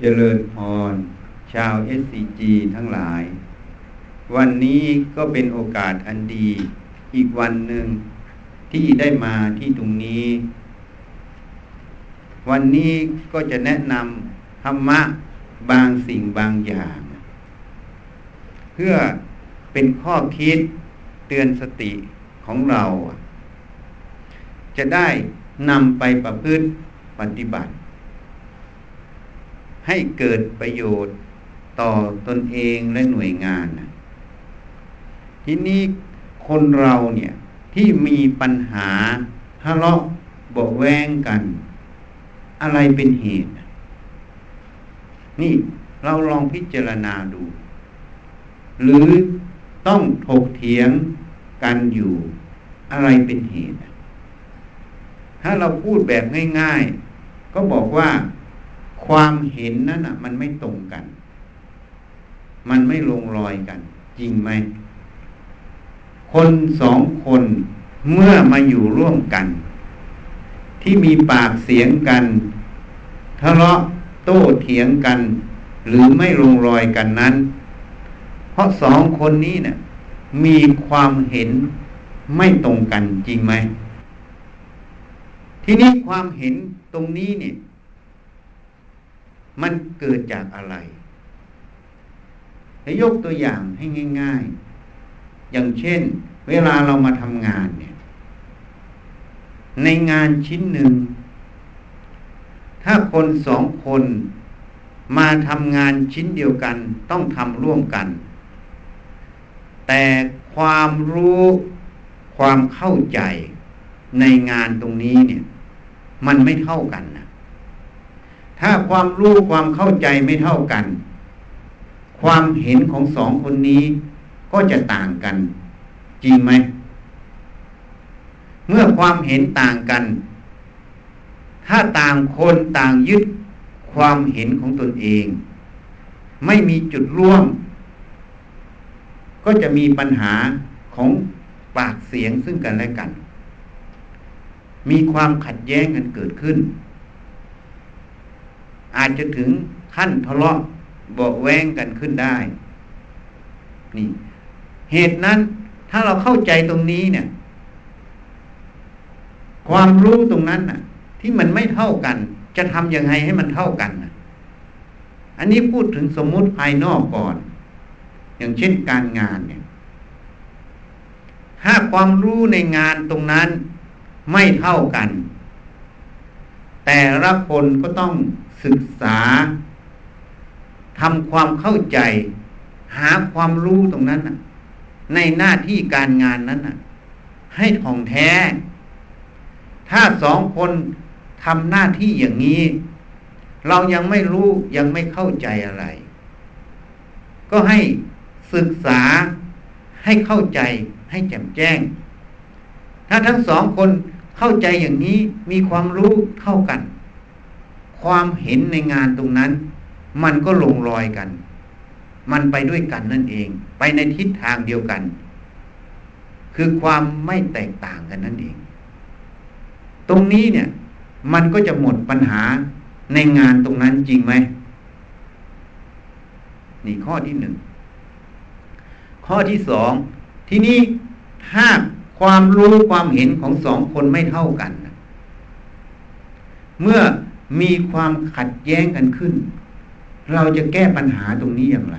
เจริญพรชาว SCG ทั้งหลายวันนี้ก็เป็นโอกาสอันดีอีกวันหนึ่งที่ได้มาที่ตรงนี้วันนี้ก็จะแนะนำธรรมะบางสิ่งบางอย่างเพื่อเป็นข้อคิดเตือนสติของเราจะได้นำไปประพฤติปฏิบัติให้เกิดประโยชน์ต่อตนเองและหน่วยงานทีนี้คนเราเนี่ยที่มีปัญหาทะเลาะเบาะแว้งกันอะไรเป็นเหตุนี่เราลองพิจารณาดูหรือต้องถกเถียงกันอยู่อะไรเป็นเหตุถ้าเราพูดแบบง่ายๆก็บอกว่าความเห็นนั้นน่ะมันไม่ตรงกันมันไม่ลงรอยกันจริงไหมคนสองคนเมื่อมาอยู่ร่วมกันที่มีปากเสียงกันทะเลาะโต้เถียงกันหรือไม่ลงรอยกันนั้นเพราะสองคนนี้เนี่ยมีความเห็นไม่ตรงกันจริงไหมทีนี้ความเห็นตรงนี้เนี่ยมันเกิดจากอะไรให้ยกตัวอย่างให้ง่ายๆอย่างเช่นเวลาเรามาทำงานเนี่ยในงานชิ้นหนึ่งถ้าคนสองคนมาทำงานชิ้นเดียวกันต้องทำร่วมกันแต่ความรู้ความเข้าใจในงานตรงนี้เนี่ยมันไม่เท่ากันนะถ้าความรู้ความเข้าใจไม่เท่ากันความเห็นของสองคนนี้ก็จะต่างกันจริงไหมเมื่อความเห็นต่างกันถ้าต่างคนต่างยึดความเห็นของตนเองไม่มีจุดร่วมก็จะมีปัญหาของปากเสียงซึ่งกันและกันมีความขัดแย้งกันเกิดขึ้นอาจจะถึงขั้นทะเลาะเบาะแว้งกันขึ้นได้นี่เหตุนั้นถ้าเราเข้าใจตรงนี้เนี่ยความรู้ตรงนั้นน่ะที่มันไม่เท่ากันจะทำยังไงให้มันเท่ากันน่ะอันนี้พูดถึงสมมุติภายนอกก่อนอย่างเช่นการงานเนี่ยถ้าความรู้ในงานตรงนั้นไม่เท่ากันแต่ละคนก็ต้องศึกษาทำความเข้าใจหาความรู้ตรงนั้นน่ะในหน้าที่การงานนั้นน่ะให้ท่องแท้ถ้าสองคนทำหน้าที่อย่างนี้เรายังไม่รู้ยังไม่เข้าใจอะไรก็ให้ศึกษาให้เข้าใจให้แจ่มแจ้งถ้าทั้งสองคนเข้าใจอย่างนี้มีความรู้เท่ากันความเห็นในงานตรงนั้นมันก็ลงรอยกันมันไปด้วยกันนั่นเองไปในทิศทางเดียวกันคือความไม่แตกต่างกันนั่นเองตรงนี้เนี่ยมันก็จะหมดปัญหาในงานตรงนั้นจริงไหมนี่ข้อที่หนึ่งข้อที่สองทีนี้ถ้าความรู้ความเห็นของสองคนไม่เท่ากันเมื่อมีความขัดแย้งกันขึ้นเราจะแก้ปัญหาตรงนี้อย่างไร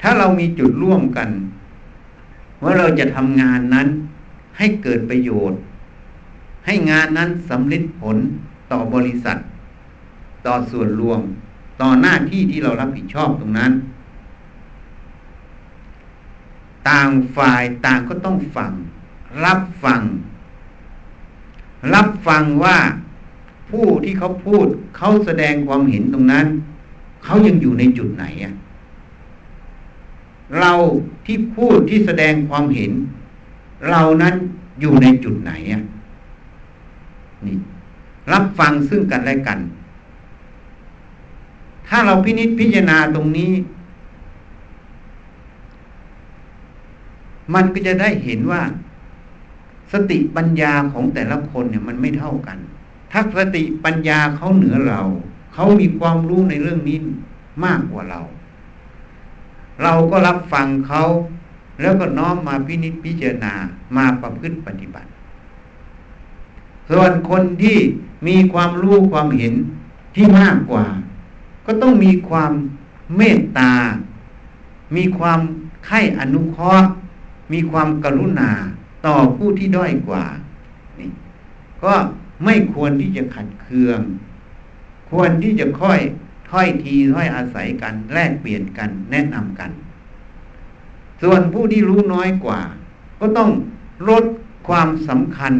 ถ้าเรามีจุดร่วมกันว่าเราจะทำงานนั้นให้เกิดประโยชน์ให้งานนั้นสำเร็จผลต่อบริษัทต่อส่วนรวมต่อหน้าที่ที่เรารับผิดชอบตรงนั้นต่างฝ่ายต่างก็ต้องฟังรับฟังว่าผู้ที่เขาพูดเขาแสดงความเห็นตรงนั้นเขายังอยู่ในจุดไหนเราที่พูดที่แสดงความเห็นเรานั้นอยู่ในจุดไหนนี่รับฟังซึ่งกันและกันถ้าเราพินิจพิจารณาตรงนี้มันก็จะได้เห็นว่าสติปัญญาของแต่ละคนเนี่ยมันไม่เท่ากันถ้าสติปัญญาเขาเหนือเรา เขามีความรู้ในเรื่องนี้มากกว่าเราเราก็รับฟังเขาแล้วก็น้อมมาพินิจพิจารณามาประพฤติปฏิบัติส่วนคนที่มีความรู้ความเห็นที่มากกว่าก็ต้องมีความเมตตามีความไข้อนุเคราะห์มีความกรุณาต่อผู้ที่ด้อยกว่านี่ก็ไม่ควรที่จะขัดเคืองควรที่จะค่อยถ้อยทีถ้อยอาศัยกันแลกเปลี่ยนกันแนะนำกันส่วนผู้ที่รู้น้อยกว่าก็ต้องลดความสำคัญ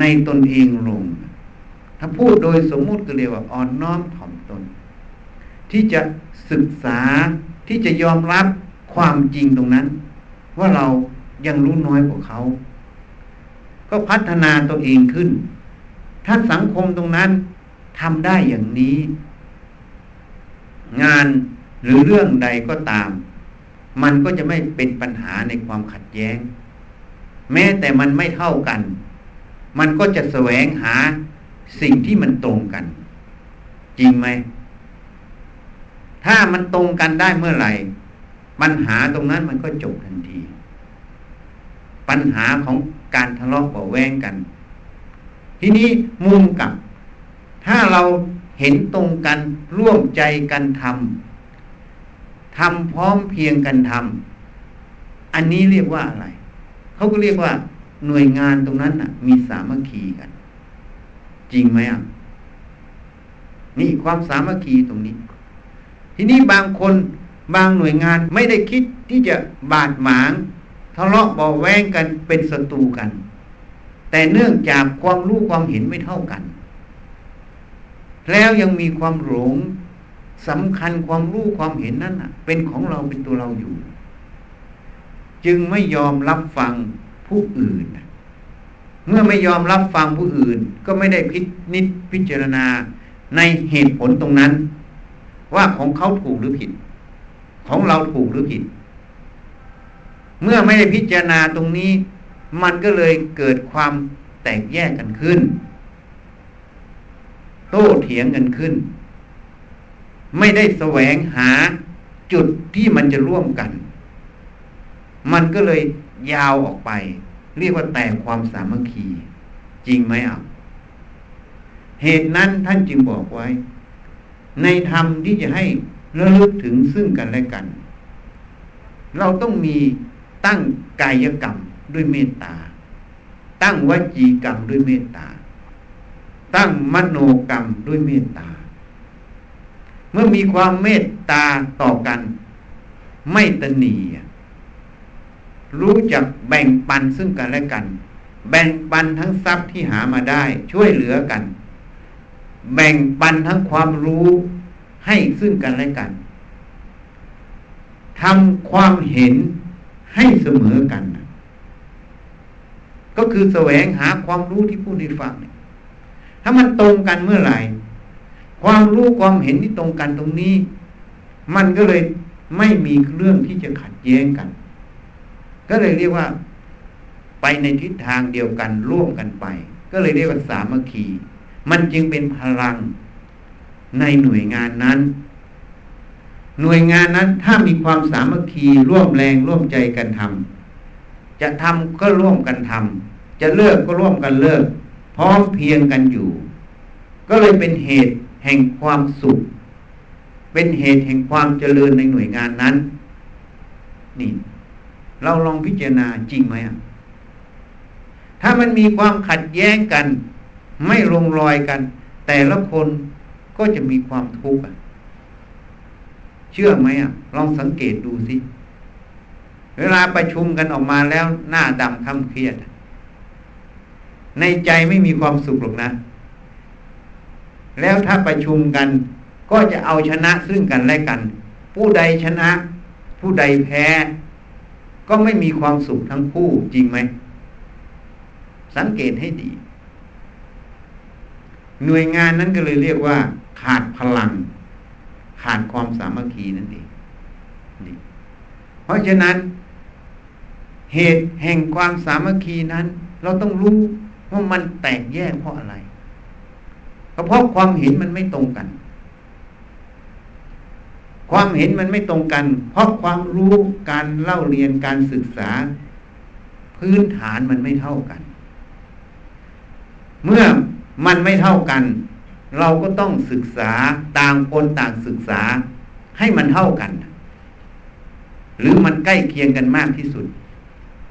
ในตนเองลงถ้าพูดโดยสมมุติก็เรียกว่าอ่อนน้อมถ่อมตนที่จะศึกษาที่จะยอมรับความจริงตรงนั้นว่าเรายังรู้น้อยกว่าเขาก็พัฒนาตัวเองขึ้นถ้าสังคมตรงนั้นทำได้อย่างนี้งานหรือเรื่องใดก็ตามมันก็จะไม่เป็นปัญหาในความขัดแย้งแม้แต่มันไม่เท่ากันมันก็จะแสวงหาสิ่งที่มันตรงกันจริงไหมถ้ามันตรงกันได้เมื่อไหร่ปัญหาตรงนั้นมันก็จบทันทีปัญหาของการทะเลาะเบาะแว้งกันทีนี้มุมกลับถ้าเราเห็นตรงกันร่วมใจกันทำพร้อมเพียงกันทำอันนี้เรียกว่าอะไรเขาก็เรียกว่าหน่วยงานตรงนั้นน่ะมีสามัคคีกันจริงไหมอ่ะนี่ความสามัคคีตรงนี้ทีนี้บางคนบางหน่วยงานไม่ได้คิดที่จะบาดหมางทะเลาะเบาะแว้งกันเป็นศัตรูกันแต่เนื่องจากความรู้ความเห็นไม่เท่ากันแล้วยังมีความหลงสำคัญความรู้ความเห็นนั้นน่ะเป็นของเราเป็นตัวเราอยู่จึงไม่ยอมรับฟังผู้อื่นเมื่อไม่ยอมรับฟังผู้อื่นก็ไม่ได้พินิจพิจารณาในเหตุผลตรงนั้นว่าของเขาถูกหรือผิดของเราถูกหรือผิดเมื่อไม่ได้พิจารณาตรงนี้มันก็เลยเกิดความแตกแยกกันขึ้นโต้เถียงกันขึ้นไม่ได้แสวงหาจุดที่มันจะร่วมกันมันก็เลยยาวออกไปเรียกว่าแตกความสามัคคีจริงไหมอ่ะเหตุนั้นท่านจึงบอกไว้ในธรรมที่จะให้ระลึกถึงซึ่งกันและกันเราต้องมีตั้งกายกรรมด้วยเมตตาตั้งวจีกรรมด้วยเมตตาตั้งมโนกรรมด้วยเมตตาเมื่อมีความเมตตาต่อกันไม่ตนีรู้จักแบ่งปันซึ่งกันและกันแบ่งปันทั้งทรัพย์ที่หามาได้ช่วยเหลือกันแบ่งปันทั้งความรู้ให้ซึ่งกันและกันทำความเห็นให้เสมอกันก็คือแสวงหาความรู้ที่พูดในฟังถ้ามันตรงกันเมื่อไหร่ความรู้ความเห็นที่ตรงกันตรงนี้มันก็เลยไม่มีเรื่องที่จะขัดแย้งกันก็เลยเรียกว่าไปในทิศทางเดียวกันร่วมกันไปก็เลยเรียกว่าสามัคคีมันจึงเป็นพลังในหน่วยงานนั้นหน่วยงานนั้นถ้ามีความสามัคคีร่วมแรงร่วมใจกันทำจะทำก็ร่วมกันทำจะเลิกก็ร่วมกันเลิกพร้อมเพียงกันอยู่ก็เลยเป็นเหตุแห่งความสุขเป็นเหตุแห่งความเจริญในหน่วยงานนั้นนี่เราลองพิจารณาจริงไหมอ่ะถ้ามันมีความขัดแย้งกันไม่ลงรอยกันแต่ละคนก็จะมีความทุกข์เชื่อไหมอ่ะลองสังเกตดูสิเวลาประชุมกันออกมาแล้วหน้าดำค่ำเครียดในใจไม่มีความสุขหรอกนะแล้วถ้าประชุมกันก็จะเอาชนะซึ่งกันและกันผู้ใดชนะผู้ใดแพ้ก็ไม่มีความสุขทั้งคู่จริงไหมสังเกตให้ดีหน่วยงานนั้นก็เลยเรียกว่าขาดพลังขาดความสามัคคีนั่นเองเพราะฉะนั้นเหตุแห่งความสามัคคีนั้นเราต้องรู้ว่ามันแตกแยกเพราะอะไรเพราะความเห็นมันไม่ตรงกัน ความเห็นมันไม่ตรงกันเพราะความรู้การเล่าเรียนการศึกษาพื้นฐานมันไม่เท่ากันเมื่อมันไม่เท่ากันเราก็ต้องศึกษาต่างคนต่างศึกษาให้มันเท่ากันหรือมันใกล้เคียงกันมากที่สุด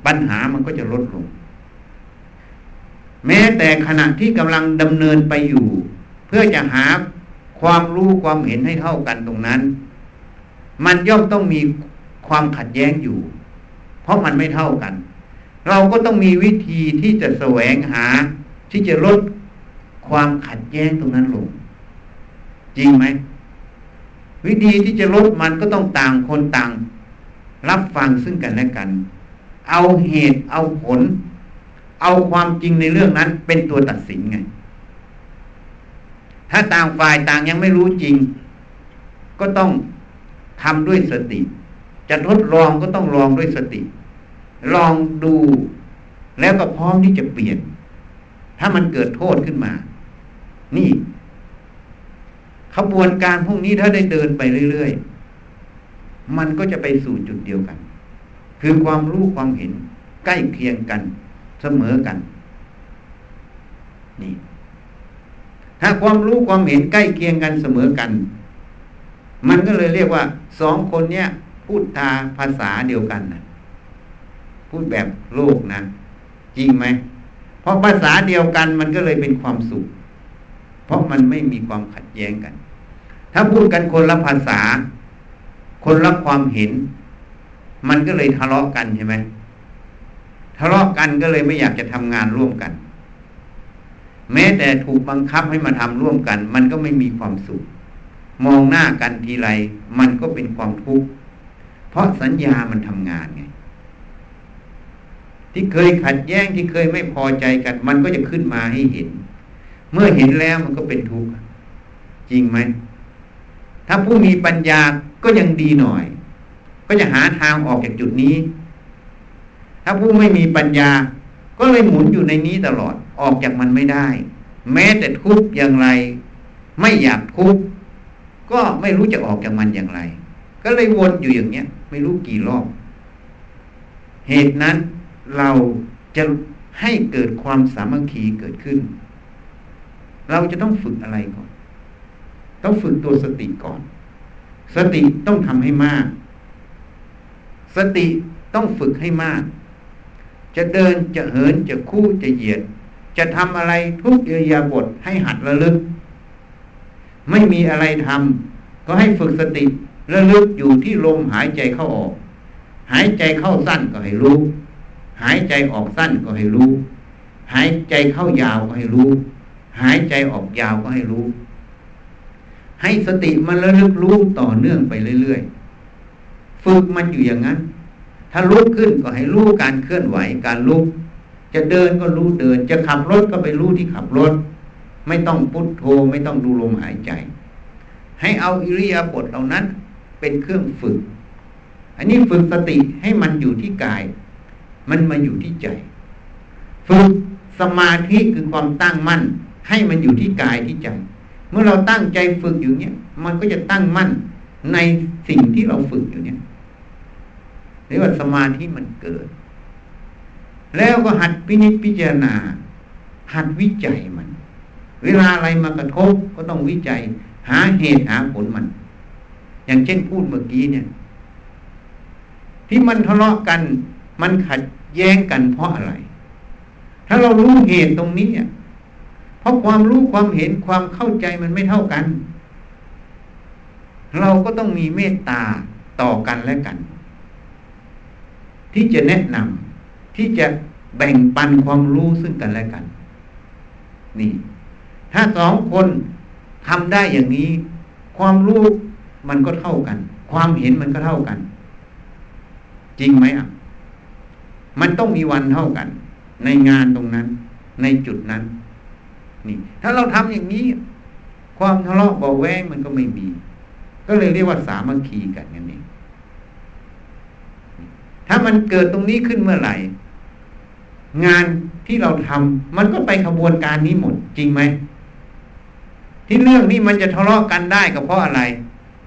ปัญหามันก็จะลดลงแม้แต่ขณะที่กำลังดำเนินไปอยู่เพื่อจะหาความรู้ความเห็นให้เท่ากันตรงนั้นมันย่อมต้องมีความขัดแย้งอยู่เพราะมันไม่เท่ากันเราก็ต้องมีวิธีที่จะแสวงหาที่จะลดความขัดแย้งตรงนั้นลงจริงไหมวิธีที่จะลดมันก็ต้องต่างคนต่างรับฟังซึ่งกันและกันเอาเหตุเอาผลเอาความจริงในเรื่องนั้นเป็นตัวตัดสินไงถ้าต่างฝ่ายต่างยังไม่รู้จริงก็ต้องทำด้วยสติจะทดลองก็ต้องลองด้วยสติลองดูแล้วก็พร้อมที่จะเปลี่ยนถ้ามันเกิดโทษขึ้นมานี่ขบวนการพวกนี้ถ้าได้เดินไปเรื่อยๆมันก็จะไปสู่จุดเดียวกันคือความรู้ความเห็นใกล้เคียงกันเสมอกันนี่ถ้าความรู้ความเห็นใกล้เคียงกันเสมอกันมันก็เลยเรียกว่าสองคนเนี้ยพูดภาษาเดียวกันนะพูดแบบโลกนะจริงไหมเพราะภาษาเดียวกันมันก็เลยเป็นความสุขเพราะมันไม่มีความขัดแย้งกันถ้าพูดกันคนละภาษาคนละความเห็นมันก็เลยทะเลาะกันใช่ไหมทะเลาะกันก็เลยไม่อยากจะทำงานร่วมกันแม้แต่ถูกบังคับให้มาทำร่วมกันมันก็ไม่มีความสุขมองหน้ากันทีไรมันก็เป็นความทุกข์เพราะสัญญามันทำงานไงที่เคยขัดแย้งที่เคยไม่พอใจกันมันก็จะขึ้นมาให้เห็นเมื่อเห็นแล้วมันก็เป็นทุกข์จริงไหมถ้าผู้มีปัญญาก็ยังดีหน่อยก็จะหาทางออกจากจุดนี้ถ้าผู้ไม่มีปัญญาก็เลยหมุนอยู่ในนี้ตลอดออกจากมันไม่ได้แม้แต่ทุกข์อย่างไรไม่อยากทุกข์ก็ไม่รู้จะออกจากมันอย่างไรก็เลยวนอยู่อย่างเนี้ยไม่รู้กี่รอบเหตุนั้นเราจะให้เกิดความสามัคคีเกิดขึ้นเราจะต้องฝึกอะไรก่อนต้องฝึกตัวสติก่อนสติต้องทำให้มากสติต้องฝึกให้มากจะเดินจะเหินจะคู่จะเหยียดจะทำอะไรทุกอิริยาบถให้หัดระลึกไม่มีอะไรทำก็ให้ฝึกสติระลึกอยู่ที่ลมหายใจเข้าออกหายใจเข้าสั้นก็ให้รู้หายใจออกสั้นก็ให้รู้หายใจเข้ายาวก็ให้รู้หายใจออกยาวก็ให้รู้ให้สติมันระลึกรู้ต่อเนื่องไปเรื่อยๆฝึกมันอยู่อย่างนั้นถ้าลุกขึ้นก็ให้รู้การเคลื่อนไหวการลุกจะเดินก็รู้เดินจะขับรถก็ไปรู้ที่ขับรถไม่ต้องพุทโธไม่ต้องดูลมหายใจให้เอาอิริยาบถเหล่านั้นเป็นเครื่องฝึกอันนี้ฝึกสติให้มันอยู่ที่กายมันมาอยู่ที่ใจฝึกสมาธิคือความตั้งมั่นให้มันอยู่ที่กายที่ใจเมื่อเราตั้งใจฝึกอยู่เนี้ยมันก็จะตั้งมั่นในสิ่งที่เราฝึกอยู่เนี้ยเรียกว่าสมาธิมันเกิดแล้วก็หัดพิจารณาหัดวิจัยมันเวลาอะไรมากระทบก็ต้องวิจัยหาเหตุหาผลมันอย่างเช่นพูดเมื่อกี้เนี่ยที่มันทะเลาะกันมันขัดแย้งกันเพราะอะไรถ้าเรารู้เหตุตรงนี้เพราะความรู้ความเห็นความเข้าใจมันไม่เท่ากันเราก็ต้องมีเมตตาต่อกันและกันที่จะแนะนำที่จะแบ่งปันความรู้ซึ่งกันและกันนี่ถ้าสองคนทำได้อย่างนี้ความรู้มันก็เท่ากันความเห็นมันก็เท่ากันจริงไหมอ่ะมันต้องมีวันเท่ากันในงานตรงนั้นในจุดนั้นนี่ถ้าเราทำอย่างนี้ความทะเลาะเบาแว้งมันก็ไม่มีก็เลยเรียกว่าสามัคคีกันนั่นเองถ้ามันเกิดตรงนี้ขึ้นเมื่อไหร่งานที่เราทำมันก็ไปขบวนการนี้หมดจริงไหมที่เรื่องนี้มันจะทะเลาะกันได้ก็เพราะอะไร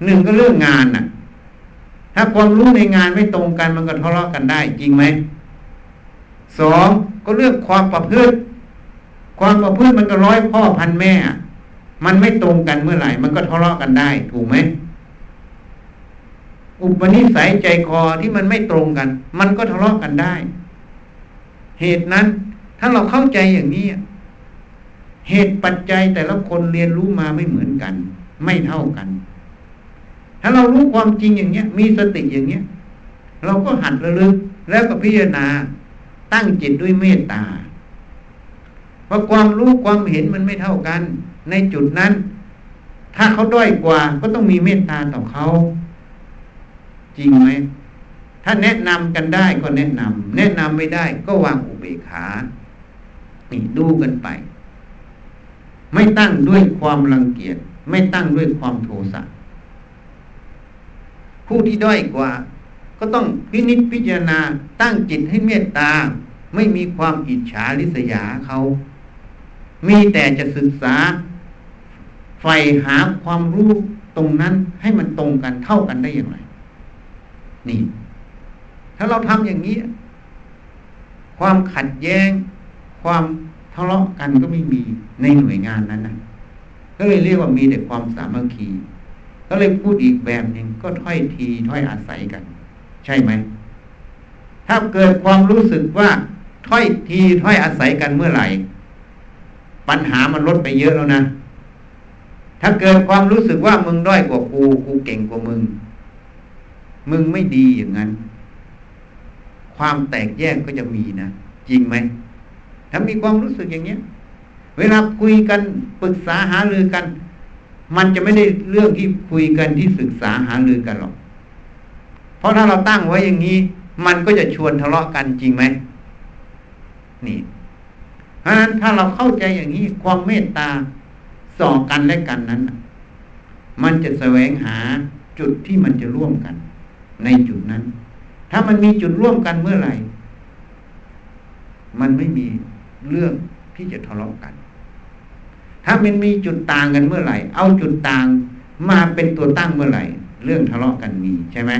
หนึ่งก็เรื่องงานน่ะถ้าความรู้ในงานไม่ตรงกันมันก็ทะเลาะกันได้จริงไหมสองก็เรื่องความประพฤติความประพฤติมันก็ร้อยพ่อพันแม่มันไม่ตรงกันเมื่อไหร่มันก็ทะเลาะกันได้ถูกไหมอุปนิสัยใจคอที่มันไม่ตรงกันมันก็ทะเลาะกันได้เหตุนั้นถ้าเราเข้าใจอย่างนี้เหตุปัจจัยแต่ละคนเรียนรู้มาไม่เหมือนกันไม่เท่ากันถ้าเรารู้ความจริงอย่างเนี้ยมีสติอย่างเนี้ยเราก็หัดระลึกแล้วก็พิจารณาตั้งจิตด้วยเมตตาเพราะความรู้ความเห็นมันไม่เท่ากันในจุดนั้นถ้าเขาด้อยกว่าก็ต้องมีเมตตาต่อเขาจริงไหมถ้าแนะนำกันได้ก็แนะนำแนะนำไม่ได้ก็วางอุเบกขานี่ดูกันไปไม่ตั้งด้วยความรังเกียจไม่ตั้งด้วยความโทสะผู้ที่ด้อยกว่าก็ต้องพินิจพิจารณาตั้งจิตให้เมตตาไม่มีความอิจฉาริษยาเขามีแต่จะศึกษาใฝ่หาความรู้ตรงนั้นให้มันตรงกันเท่ากันได้อย่างไรนี่ถ้าเราทำอย่างนี้ความขัดแย้งความทะเลาะกันก็ไม่มีในหน่วยงานนั้นนะก็เลยเรียกว่ามีแต่ความสามัคคีก็เลยพูดอีกแบบหนึ่งก็ถ้อยทีถ้อยอาศัยกันใช่ไหมถ้าเกิดความรู้สึกว่าถ้อยทีถ้อยอาศัยกันเมื่อไหร่ปัญหามันลดไปเยอะแล้วนะถ้าเกิดความรู้สึกว่ามึงด้อยกว่ากูกูเก่งกว่ามึงมึงไม่ดีอย่างนั้นความแตกแยกก็จะมีนะจริงไหมถ้ามีความรู้สึกอย่างเนี้ยเวลาคุยกันปรึกษาหารือกันมันจะไม่ได้เรื่องที่คุยกันที่ศึกษาหารือกันหรอกเพราะถ้าเราตั้งไว้อย่างนี้มันก็จะชวนทะเลาะกันจริงไหมนี่เพราะฉะนั้นถ้าเราเข้าใจอย่างนี้ความเมตตาส่อกันและกันนั้นมันจะแสวงหาจุดที่มันจะร่วมกันในจุดนั้นถ้ามันมีจุดร่วมกันเมื่อไหร่มันไม่มีเรื่องที่จะทะเลาะกันถ้ามันมีจุดต่างกันเมื่อไหร่เอาจุดต่างมาเป็นตัวตั้งเมื่อไหร่เรื่องทะเลาะกันมีใช่ไหม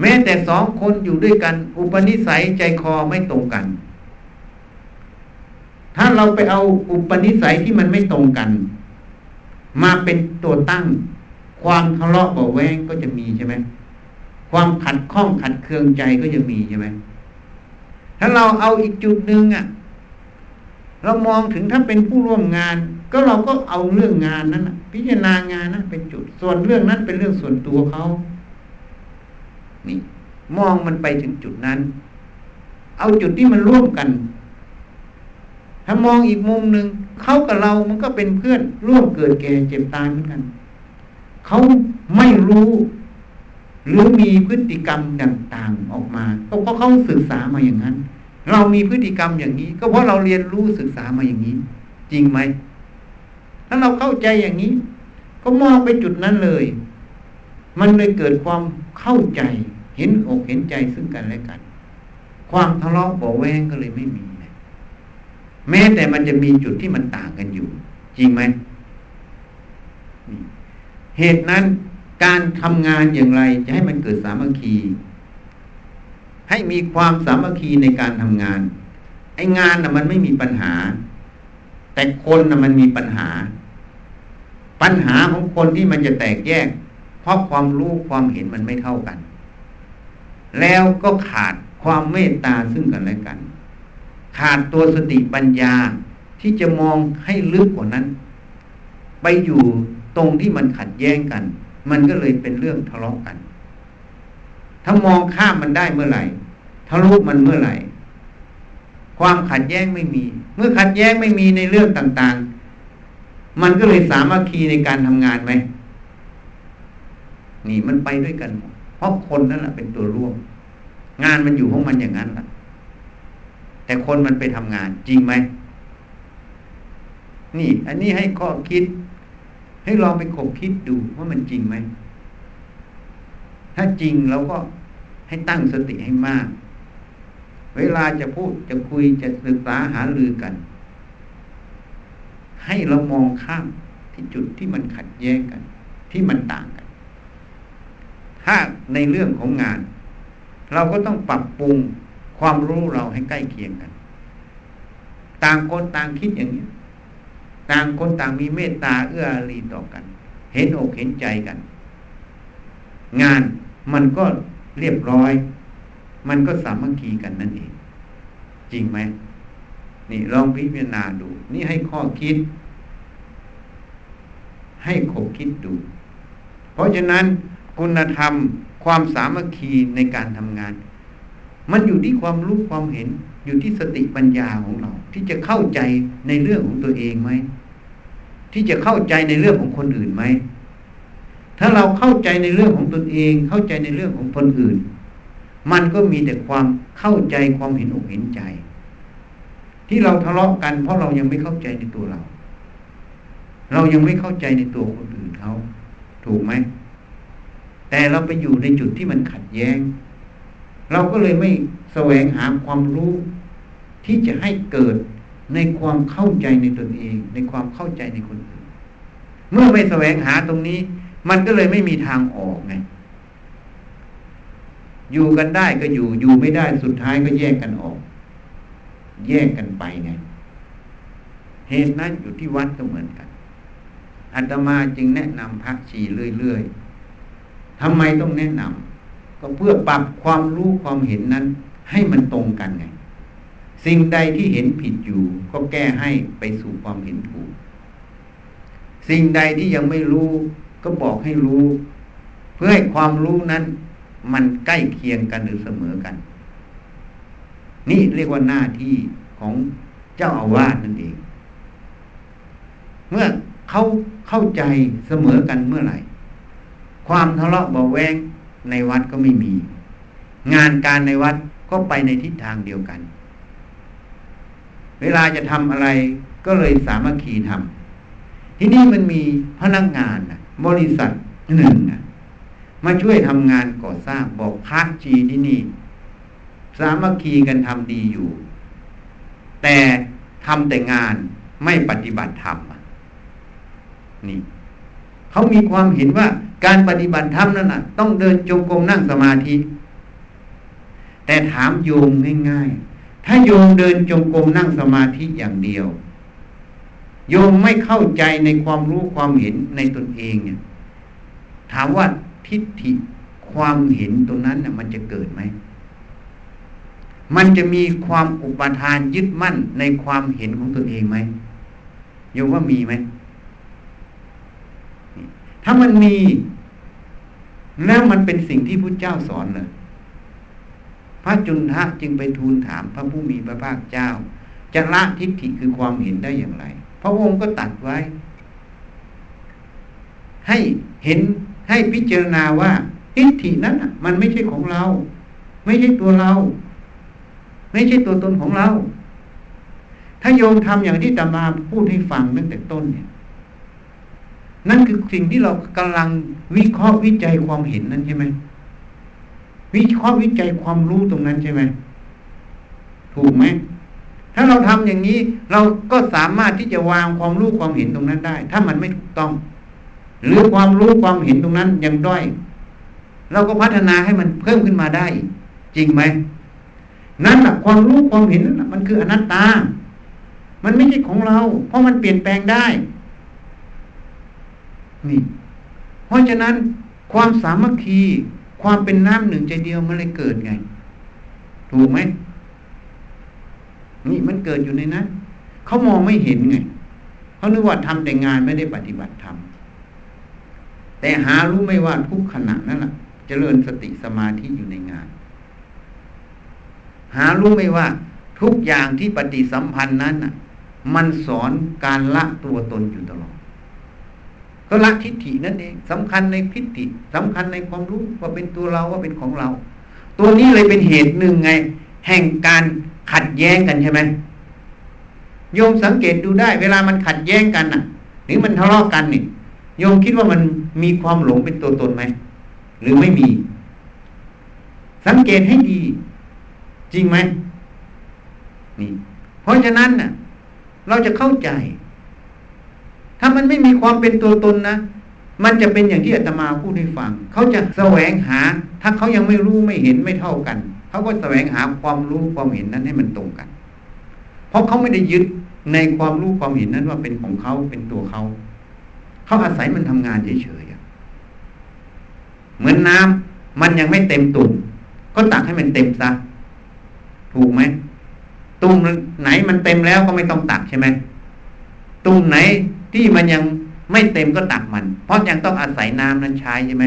แม้แต่สองคนอยู่ด้วยกันอุปนิสัยใจคอไม่ตรงกันถ้าเราไปเอาอุปนิสัยที่มันไม่ตรงกันมาเป็นตัวตั้งความทะเลาะเบาแวงก็จะมีใช่ไหมความขัดข้องขัดเคืองใจก็จะมีใช่ไหมถ้าเราเอาอีกจุดหนึ่งเรามองถึงถ้าเป็นผู้ร่วมงานก็เราก็เอาเรื่องงานนั้นพิจารณางานนั้นเป็นจุดส่วนเรื่องนั้นเป็นเรื่องส่วนตัวเขานี่มองมันไปถึงจุดนั้นเอาจุดที่มันร่วมกันถ้ามองอีกมุมหนึ่งเขากับเรามันก็เป็นเพื่อนร่วมเกิดแก่เจ็บตายเหมือนกันเขาไม่รู้หรือมีพฤติกรรมต่างๆออกมาก็เพราะเขาศึกษามาอย่างนั้นเรามีพฤติกรรมอย่างนี้ก็เพราะเราเรียนรู้ศึกษามาอย่างนี้จริงไหมถ้าเราเข้าใจอย่างนี้ก็มองไปจุดนั้นเลยมันเลยเกิดความเข้าใจเห็นอกเห็นใจซึ่งกันและกันความทะเลาะเบาแวงก็เลยไม่มีนะแม้แต่มันจะมีจุดที่มันต่างกันอยู่จริงไหมเหตุนั้นการทำงานอย่างไรจะให้มันเกิดสามัคคีให้มีความสามัคคีในการทำงานไอ้งานน่ะมันไม่มีปัญหาแต่คนน่ะมันมีปัญหาปัญหาของคนที่มันจะแตกแยกเพราะความรู้ความเห็นมันไม่เท่ากันแล้วก็ขาดความเมตตาซึ่งกันและกันขาดตัวสติปัญญาที่จะมองให้ลึกกว่านั้นไปอยู่ตรงที่มันขัดแย้งกันมันก็เลยเป็นเรื่องทะเลาะกันถ้ามองข้ามมันได้เมื่อไหร่ทะลุมันเมื่อไหร่ความขัดแย้งไม่มีเมื่อขัดแย้งไม่มีในเรื่องต่างๆมันก็เลยสามัคคีในการทำงานไหมนี่มันไปด้วยกันเพราะคนนั่นแหละเป็นตัวร่วมงานมันอยู่ของมันอย่างนั้นแหละแต่คนมันไปทำงานจริงไหมนี่อันนี้ให้ข้อคิดให้ลองไปคบคิดดูว่ามันจริงไหมถ้าจริงเราก็ให้ตั้งสติให้มากเวลาจะพูดจะคุยจะศึกษาหารือกันให้เรามองข้ามที่จุดที่มันขัดแย้งกัน ที่มันต่างกันถ้าในเรื่องของงานเราก็ต้องปรับปรุงความรู้เราให้ใกล้เคียงกันต่างคนต่างคิดอย่างนี้ต่างคนต่างมีเมตตาเอื้ออารีต่อกันเห็นอกเห็นใจกันงานมันก็เรียบร้อยมันก็สามัคคีกันนั่นเองจริงไหมนี่ลองพิจารณาดูนี่ให้ข้อคิดให้ขบคิดดูเพราะฉะนั้นคุณธรรมความสามัคคีในการทำงานมันอยู่ที่ความรู้ความเห็นอยู่ที่สติปัญญาของเราที่จะเข้าใจในเรื่องของตัวเองไหมที่จะเข้าใจในเรื่องของคนอื่นไหมถ้าเราเข้าใจในเรื่องของตนเองเข้าใจในเรื่องของคนอื่นมันก็มีแต่ความเข้าใจความเห็นอกเห็นใจที่เราทะเลาะกันเพราะเรายังไม่เข้าใจในตัวเราเรายังไม่เข้าใจในตัวคนอื่นเขาถูกไหมแต่เราไปอยู่ในจุดที่มันขัดแย้งเราก็เลยไม่แสวงหาความรู้ที่จะให้เกิดในความเข้าใจในตนเองในความเข้าใจในคนอื่นเมื่อไม่แสวงหาตรงนี้มันก็เลยไม่มีทางออกไงอยู่กันได้ก็อยู่ไม่ได้สุดท้ายก็แยกกันออกแยกกันไปไงเหตุนั้นอยู่ที่วัดก็เหมือนกันอาตมาจึงแนะนำพระชีเรื่อยๆทำไมต้องแนะนำก็เพื่อปรับความรู้ความเห็นนั้นให้มันตรงกันไงสิ่งใดที่เห็นผิดอยู่ก็แก้ให้ไปสู่ความเห็นถูกสิ่งใดที่ยังไม่รู้ก็บอกให้รู้เพื่อให้ความรู้นั้นมันใกล้เคียงกันหรือเสมอกันนี่เรียกว่าหน้าที่ของเจ้าอาวาสนั่นเองเมื่อเขาเข้าใจเสมอกันเมื่อไหร่ความทะเลาะเบาะแว้งในวัดก็ไม่มีงานการในวัดก็ไปในทิศทางเดียวกันเวลาจะทำอะไรก็เลยสามัคคีทำที่นี่มันมีพนักงานบริษัทหนึ่งมาช่วยทำงานก่อสร้างบอกพระจีที่นี่สามัคคีกันทำดีอยู่แต่ทำแต่งานไม่ปฏิบัติธรรมนี่เขามีความเห็นว่าการปฏิบัติธรรมนั้นต้องเดินจงกรมนั่งสมาธิแต่ถามโยมง่ายๆถ้าโยมเดินจงกรมนั่งสมาธิอย่างเดียวโยมไม่เข้าใจในความรู้ความเห็นในตนเองเนี่ยถามว่าทิฏฐิความเห็นตรงนั้นมันจะเกิดไหมมันจะมีความอุปทานยึดมั่นในความเห็นของตนเองไหมโยมว่ามีไหมถ้ามันมีแล้วมันเป็นสิ่งที่พุทธเจ้าสอนเลยพระจุลทะจึงไปทูลถามพระผู้มีพระภาคเจ้าจะละทิฏฐิคือความเห็นได้อย่างไรพระองค์ก็ตัดไว้ให้เห็นให้พิจารณาว่าทิฏฐินั้นมันไม่ใช่ของเราไม่ใช่ตัวเราไม่ใช่ตัวตนของเราถ้าโยมทำอย่างที่อาตมาพูดให้ฟังตั้งแต่ต้นเนี่ยนั่นคือสิ่งที่เรากำลังวิเคราะห์วิจัยความเห็นนั้นใช่ไหมวิเคราะห์วิจัยความรู้ตรงนั้นใช่ไหมถูกไหมถ้าเราทำอย่างนี้เราก็สามารถที่จะวางความรู้ความเห็นตรงนั้นได้ถ้ามันไม่ถูกต้องหรือความรู้ความเห็นตรงนั้นยังด้อยเราก็พัฒนาให้มันเพิ่มขึ้นมาได้จริงไหมนั่นแหละความรู้ความเห็นนั่นแหละมันคืออนัตตามันไม่ใช่ของเราเพราะมันเปลี่ยนแปลงได้นี่เพราะฉะนั้นความสามัคคีความเป็นน้ำหนึ่งใจเดียวมันเลยเกิดไงถูกไหมนี่มันเกิดอยู่ในนั้นเขามองไม่เห็นไงเขานึกว่าทำแต่งานไม่ได้ปฏิบัติธรรมแต่หารู้ไม่ว่าทุกขณะนั่นแหละเจริญสติสมาธิอยู่ในงานหารู้ไม่ว่าทุกอย่างที่ปฏิสัมพันธ์นั้นมันสอนการละตัวตนอยู่ตลอดก็ละทิฏฐินั่นเองสำคัญในทิฏฐิสำคัญในความรู้ว่าเป็นตัวเราว่าเป็นของเราตัวนี้เลยเป็นเหตุหนึ่งไงแห่งการขัดแย้งกันใช่ไหมโยมสังเกตดูได้เวลามันขัดแย้งกันหรือมันทะเลาะกันนี่โยมคิดว่ามันมีความหลงเป็นตัวตนไหมหรือไม่มีสังเกตให้ดีจริงไหมนี่เพราะฉะนั้นเราจะเข้าใจถ้ามันไม่มีความเป็นตัวตนนะ มันจะเป็นอย่างที่อาตมาพูดให้ฟังเขาจะแสวงหาถ้าเขายังไม่รู้ไม่เห็นไม่เท่ากันเขาก็แสวงหาความรู้ความเห็นนั้นให้มันตรงกันเพราะเขาไม่ได้ยึดในความรู้ความเห็นนั้นว่าเป็นของเขาเป็นตัวเขาเขาอาศัยมันทำงานเฉยๆเหมือนน้ำมันยังไม่เต็มตุ่มก็ตักให้มันเต็มซะถูกไหมตุ่มไหนมันเต็มแล้วก็ไม่ต้องตักใช่ไหมตุ่มไหนที่มันยังไม่เต็มก็ตักมันเพราะยังต้องอาศัยน้ำนั้นใช้ใช่ไหม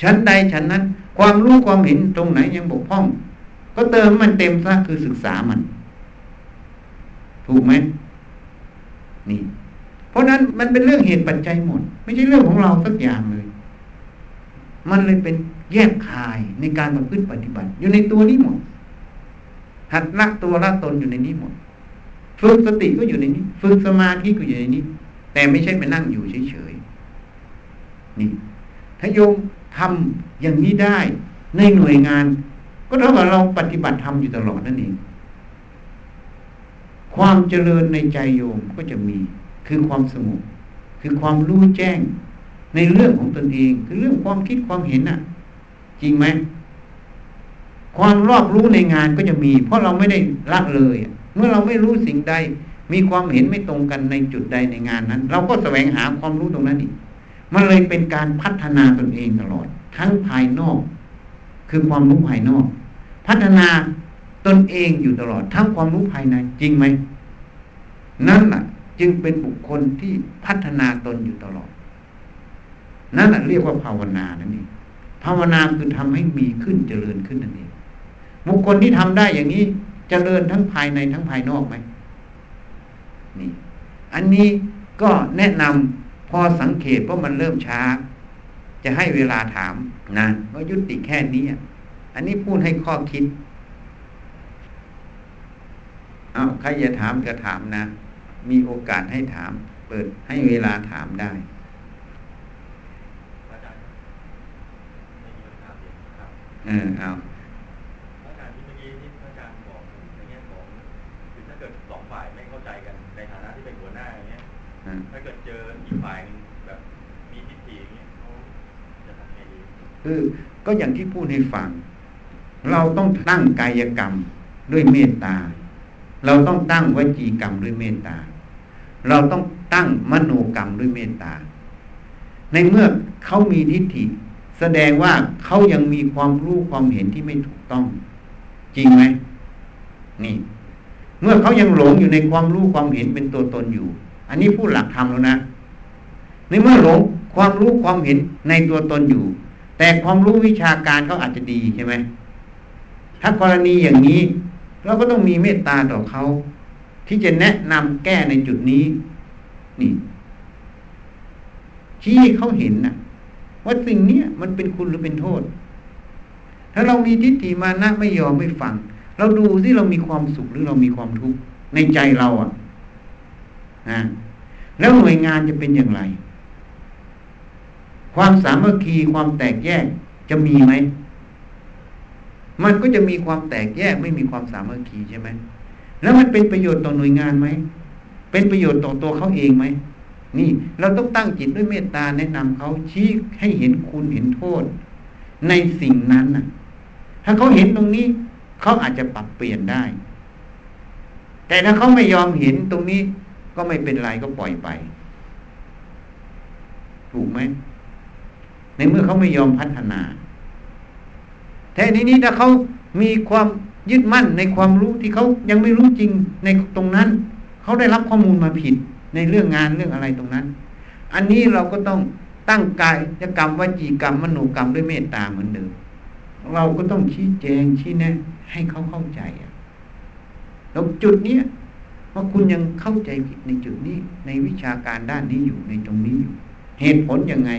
ชั้นใดชั้นนั้นความรู้ความเห็นตรงไหนยังบกพร่องก็เติมมันเต็มซะคือศึกษามันถูกไหมนี่เพราะนั้นมันเป็นเรื่องเหตุปัจจัยหมดไม่ใช่เรื่องของเราสักอย่างเลยมันเลยเป็นแยกคายในการประพฤติปฏิบัติอยู่ในตัวนี้หมดหัดละตัวละตนอยู่ในนี้หมดฝึกสติก็อยู่ในนี้ฝึกสมาธิก็อยู่ในนี้แต่ไม่ใช่ไปนั่งอยู่เฉยๆนี่ถ้าโยมทำอย่างนี้ได้ในหน่วยงานก็เท่ากับเราปฏิบัติธรรมอยู่ตลอดนั่นเองความเจริญในใจโยมก็จะมีคือความสงบคือความรู้แจ้งในเรื่องของตนเองคือเรื่องความคิดความเห็นน่ะจริงไหมความรอบรู้ในงานก็จะมีเพราะเราไม่ได้ละเลยเมื่อเราไม่รู้สิ่งใดมีความเห็นไม่ตรงกันในจุดใดในงานนั้นเราก็แสวงหาความรู้ตรงนั้นอีกมันเลยเป็นการพัฒนาตนเองตลอดทั้งภายนอกคือความรู้ภายนอกพัฒนาตนเองอยู่ตลอดทั้งความรู้ภายในจริงไหมนั่นแหละจึงเป็นบุคคลที่พัฒนาตนอยู่ตลอดนั่นแหละเรียกว่าภาวนานั่นเองภาวนาคือทำให้มีขึ้นเจริญขึ้นนั่นเองบุคคลที่ทำได้อย่างนี้เจริญทั้งภายในทั้งภายนอกไหมนี่อันนี้ก็แนะนำพอสังเกตเพราะมันเริ่มช้าจะให้เวลาถามนะก็ยุติแค่นี้อันนี้พูดให้ข้อคิดเอาใครจะถามก็ถามนะมีโอกาสให้ถามเปิดให้เวลาถามได้เอาอาจารย์ที่เมื่อกี้ที่อาจารย์บอกในแง่ของคือถ้าเกิดสองฝ่ายไม่เข้าใจกันในฐานะที่เป็นหัวหน้าอย่างเงี้ยถ้าเกิดเจออีกฝ่ายนึงแบบมีทิฏฐิอย่างเงี้ยเขาจะทำยังไงดีคือก็อย่างที่พูดให้ฟังเราต้องตั้งกายกรรมด้วยเมตตาเราต้องตั้งวจีกรรมด้วยเมตตาเราต้องตั้งมโนกรรมด้วยเมตตาในเมื่อเขามีทิฏฐิแสดงว่าเขายังมีความรู้ความเห็นที่ไม่ถูกต้องจริงไหมนี่เมื่อเขายังหลงอยู่ในความรู้ความเห็นเป็นตัวตนอยู่อันนี้พูดหลักธรรมแล้วนะในเมื่อหลงความรู้ความเห็นในตัวตนอยู่แต่ความรู้วิชาการเขาอาจจะดีใช่ไหมถ้ากรณีอย่างนี้เราก็ต้องมีเมตตาต่อเขาที่จะแนะนำแก้ในจุดนี้นี่ชี้ให้เขาเห็นนะว่าสิ่งนี้มันเป็นคุณหรือเป็นโทษถ้าเรามีทิฏฐิมานะไม่ยอมไม่ฟังเราดูสิเรามีความสุขหรือเรามีความทุกข์ในใจเราอ่ะนะแล้วหน่วยงานจะเป็นอย่างไรความสามัคคีความแตกแยกจะมีไหมมันก็จะมีความแตกแยกไม่มีความสามัคคีใช่ไหมแล้วมันเป็นประโยชน์ต่อหน่วยงานไหมเป็นประโยชน์ต่อตัวเขาเองไหมนี่เราต้องตั้งจิตด้วยเมตตาแนะนำเขาชี้ให้เห็นคุณเห็นโทษในสิ่งนั้นน่ะถ้าเขาเห็นตรงนี้เขาอาจจะปรับเปลี่ยนได้แต่ถ้าเขาไม่ยอมเห็นตรงนี้ก็ไม่เป็นไรก็ปล่อยไปถูกไหมในเมื่อเขาไม่ยอมพัฒนาแต่นี้ถ้าเขามีความยึดมั่นในความรู้ที่เขายังไม่รู้จริงในตรงนั้นเขาได้รับข้อมูลมาผิดในเรื่องงานเรื่องอะไรตรงนั้นอันนี้เราก็ต้องตั้งกายกรรมวจีกรรมมโนกรรมด้วยเมตตาเหมือนเดิมเราก็ต้องชี้แจงชี้แนะให้เขาเข้าใจแล้วจุดนี้ว่าคุณยังเข้าใจผิดในจุดนี้ในวิชาการด้านนี้อยู่ในตรงนี้อยู่เหตุผลยังไง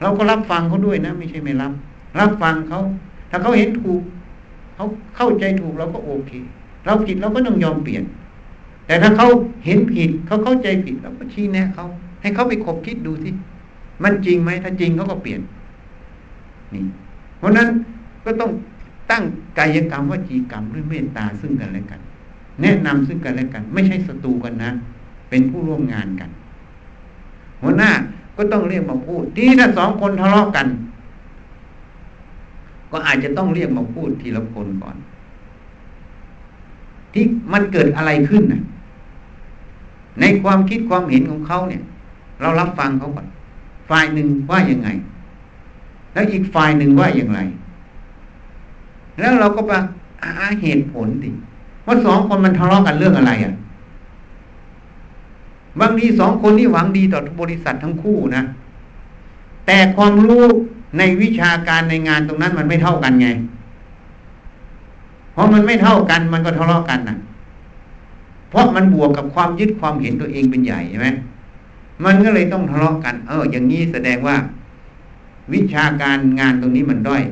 เราก็รับฟังเขาด้วยนะไม่ใช่ไม่รับฟังเขาถ้าเขาเห็นถูกเขาเข้าใจถูกเราก็โอเคเราผิดเราก็ต้องยอมเปลี่ยนแต่ถ้าเขาเห็นผิดเขาเข้าใจผิดเราก็ชี้แนะเขาให้เขาไปคบคิดดูสิมันจริงไหมถ้าจริงเขาก็เปลี่ยนนี่เพราะนั้นก็ต้องตั้งกายกรรมวจีกรรมด้วยเมตตาซึ่งกันและกันแนะนำซึ่งกันและกันไม่ใช่ศัตรูกันนะเป็นผู้ร่วมงานกันหัวหน้า ก็ต้องเรียกมาพูดที่ถ้าสองคนทะเลาะกันก็อาจจะต้องเรียกมาพูดทีละคนก่อนที่มันเกิดอะไรขึ้นนะในความคิดความเห็นของเขาเนี่ยเรารับฟังเขาก่อนฝ่ายหนึ่งว่ายังไงแล้วอีกฝ่ายหนึ่งว่าอย่างไรแล้วเราก็ไปหาเหตุผลดิว่าสองคนมันทะเลาะกันเรื่องอะไรอ่ะบางทีสองคนนี่หวังดีต่อบริษัททั้งคู่นะแต่ความรู้ในวิชาการในงานตรงนั้นมันไม่เท่ากันไงเพราะมันไม่เท่ากันมันก็ทะเลาะกันนะเพราะมันบวกกับความยึดความเห็นตัวเองเป็นใหญ่ใช่ไหมมันก็เลยต้องทะเลาะกันอย่างนี้แสดงว่าวิชาการงานตรงนี้มันด้อย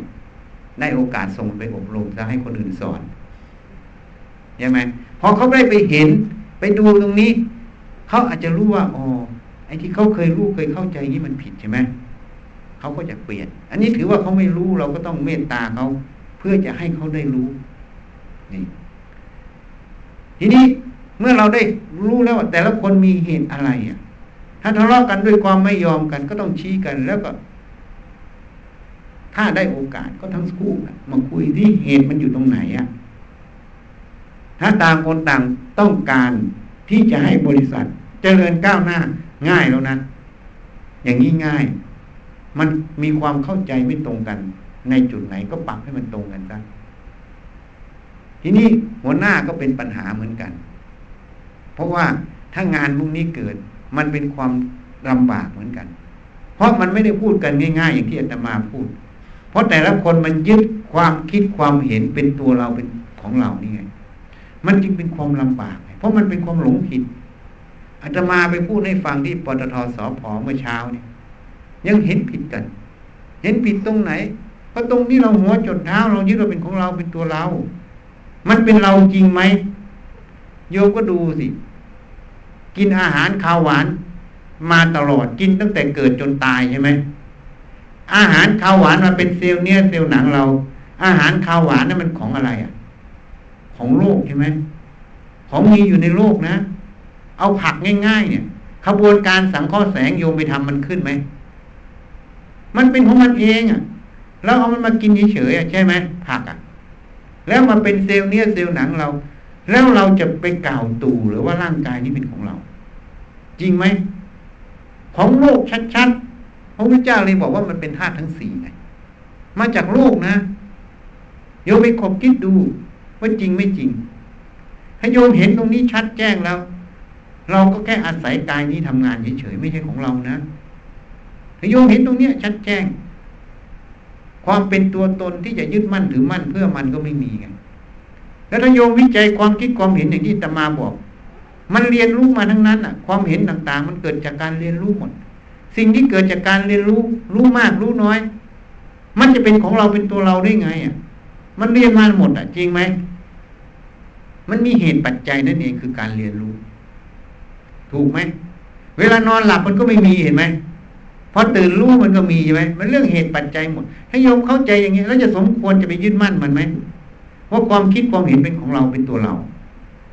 ได้โอกาสส่งไปอบรมแล้วให้คนอื่นสอนใช่ไหมพอเขาได้ไปเห็นไปดูตรงนี้เขาอาจจะรู้ว่าอ๋อไอ้ที่เขาเคยรู้เคยเข้าใจนี้มันผิดใช่ไหมเขาก็จะเปลี่ยนอันนี้ถือว่าเขาไม่รู้เราก็ต้องเมตตาเขาเพื่อจะให้เขาได้รู้นี่ทีนี้เมื่อเราได้รู้แล้วว่าแต่ละคนมีเหตุอะไรอ่ะถ้าทะเลาะกันด้วยความไม่ยอมกันก็ต้องชี้กันแล้วก็ถ้าได้โอกาสก็ทั้งคู่มาคุยที่เหตุมันอยู่ตรงไหนอ่ะถ้าต่างคนต่างต้องการที่จะให้บริษัทเจริญก้าวหน้าง่ายแล้วนะอย่างนี้ง่ายมันมีความเข้าใจไม่ตรงกันในจุดไหนก็ปรับให้มันตรงกันซะทีนี้หัวหน้าก็เป็นปัญหาเหมือนกันเพราะว่าถ้างานพวกนี้เกิดมันเป็นความลำบากเหมือนกันเพราะมันไม่ได้พูดกันง่ายๆอย่างที่อาตมาพูดเพราะแต่ละคนมันยึดความคิดความเห็นเป็นตัวเราเป็นของเรานี่ไงมันจึงเป็นความลำบากเพราะมันเป็นความหลงผิดอาตมาไปพูดให้ฟังที่ปตท.สผ.เมื่อเช้าเนี่ยยังเห็นผิดกันเห็นผิดตรงไหนก็ตรงที่เราหัวจดเท้าเรายึดว่าเป็นของเราเป็นตัวเรามันเป็นเราจริงไหมโยมก็ดูสิกินอาหารข้าวหวานมาตลอดกินตั้งแต่เกิดจนตายใช่ไหมอาหารข้าวหวานมาเป็นเซลล์เนื้อเซลล์หนังเราอาหารข้าวหวานนั้นมันของอะไรอ่ะของโลกใช่ไหมของมีอยู่ในโลกนะเอาผักง่ายๆเนี่ยขบวนการสังเคราะห์แสงโยมไปทำมันขึ้นไหมมันเป็นของมันเองอ่ะแล้วเอามันมากินเฉยๆใช่ไหมผักอ่ะแล้วมาเป็นเซลล์เนื้อเซลล์หนังเราแล้วเราจะไปกล่าวตู่หรือว่าร่างกายนี้เป็นของเราจริงไหมของโลกชัดๆพระพุทธเจ้าเลยบอกว่ามันเป็นธาตุทั้งสี่ไงมาจากโลกนะโยมไปคบคิดดูว่าจริงไม่จริงถ้าโยมเห็นตรงนี้ชัดแจ้งแล้วเราก็แค่อาศัยกายนี้ทำงานเฉยๆไม่ใช่ของเรานะถ้าโยมเห็นตรงนี้ชัดแจ้งความเป็นตัวตนที่จะยึดมั่นถือมั่นเพื่อมันก็ไม่มีไงแล้วถ้าโยมวิจัยความคิดความเห็นอย่างที่อาตมาบอกมันเรียนรู้มาทั้งนั้นอ่ะความเห็นต่างๆมันเกิดจากการเรียนรู้หมดสิ่งที่เกิดจากการเรียนรู้รู้มากรู้น้อยมันจะเป็นของเราเป็นตัวเราได้ไงอ่ะมันเรียนมาหมดอ่ะจริงไหมมันมีเหตุปัจจัยนั่นเองคือการเรียนรู้ถูกไหมเวลานอนหลับมันก็ไม่มีเห็นไหมพอตื่นรู้มันก็มีใช่ไหมมันเรื่องเหตุปัจจัยหมดถ้าโยมเข้าใจอย่างนี้แล้วจะสมควรจะไปยึดมั่นมันไหมว่าความคิดความเห็นเป็นของเราเป็นตัวเรา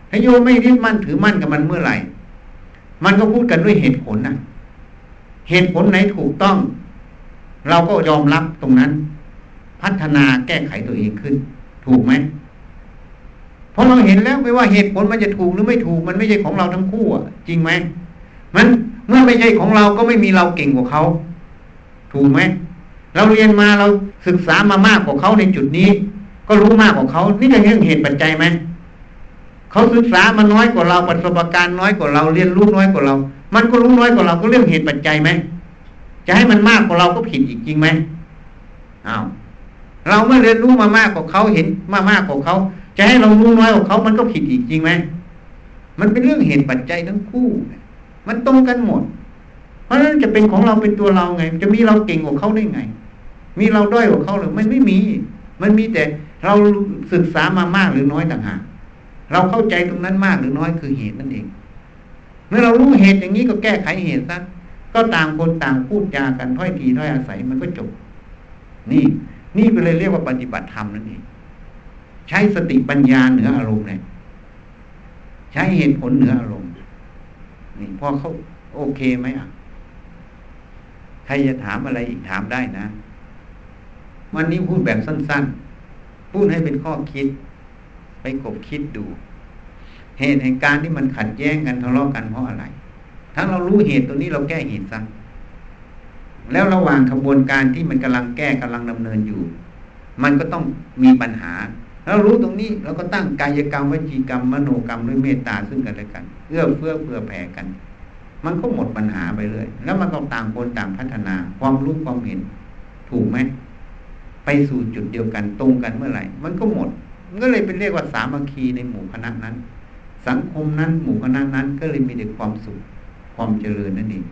ถ้าโยมไม่ยึดมั่นถือมั่นกับมันเมื่อไหร่มันก็พูดกันด้วยเหตุผลนะเหตุผลไหนถูกต้องเราก็ยอมรับตรงนั้นพัฒนาแก้ไขตัวเองขึ้นถูกไหมเพราะเราเห็นแล้วไม่ว่าเหตุผลมันจะถูกหรือไม่ถูกมันไม่ใช่ของเราทั้งคู่จริงไหมมันเมื่อไม่ใช่ของเราก็ไม่มีเราเก่งกว่าเขาถูกไหมเราเรียนมาเราศึกษามามากกว่าเขาในจุดนี้ก็รู้มากกว่าเขานี่เป็นเรื่องเหตุปัจจัยไหมเขาศึกษามาน้อยกว่าเราประสบการณ์น้อยกว่าเราเรียนรู้น้อยกว่าเรามันก็รู้น้อยกว่าเราก็เรื่องเหตุปัจจัยไหมจะให้มันมากกว่าเราก็ผิดอีกจริงไหมอ้าวเราเมื่อเรียนรู้มามากกว่าเขาเห็นมามากกว่าเขาจะให้เรารู้น้อยกว่าเขามันก็ผิดอีกจริงไหมมันเป็นเรื่องเหตุปัจจัยทั้งคู่มันตรงกันหมดเพราะฉะนั้นจะเป็นของเราเป็นตัวเราไงจะมีเราเก่งกว่าเขาได้ไงมีเราด้อยกว่าเขาหรือมันไม่มีมันมีแต่เราศึกษามามากหรือน้อยต่างหากเราเข้าใจตรงนั้นมากหรือน้อยคือเหตุนั่นเองเมื่อเรารู้เหตุอย่างนี้ก็แก้ไขเหตุซะก็ต่างคนต่างพูดจากันถ้อยทีถ้อยอาศัยมันก็จบนี่ก็เลยเรียกว่าปฏิบัติธรรมนั่นเองใช้สติปัญญาเหนืออารมณ์เนี่ยใช้เหตุผลเหนืออารมณ์นี่พอเขาโอเคไหมอ่ะ รจะถามอะไรอีกถามได้นะวันนี้พูดแบบสั้นๆพูดให้เป็นข้อคิดไปคบคิดดูเหตุแห่งการที่มันขัดแย้งกันทะเลาะกันเพราะอะไรถ้าเรารู้เหตุตัวนี้เราแก้เหตุซะแล้วระหว่างขบวนการที่มันกำลังแก้กำลังดำเนินอยู่มันก็ต้องมีปัญหาแล้วรู้ตรงนี้เราก็ตั้งกายกรรมวจีกรรมมโนกรรมด้วยเมตตาซึ่งกันและกันเอื้อเฟื้อเผื่อแผ่กันมันก็หมดปัญหาไปเลยแล้วมันก็ต่างคนต่างพัฒนาความรู้ความเห็นถูกไหมไปสู่จุดเดียวกันตรงกันเมื่อไหร่มันก็หมดก็เลยเป็นเรียกว่าสามัคคีในหมู่คณะนั้นสังคมนั้นหมู่คณะนั้นก็เลยมีแต่ความสุขความเจริญนั่นเอง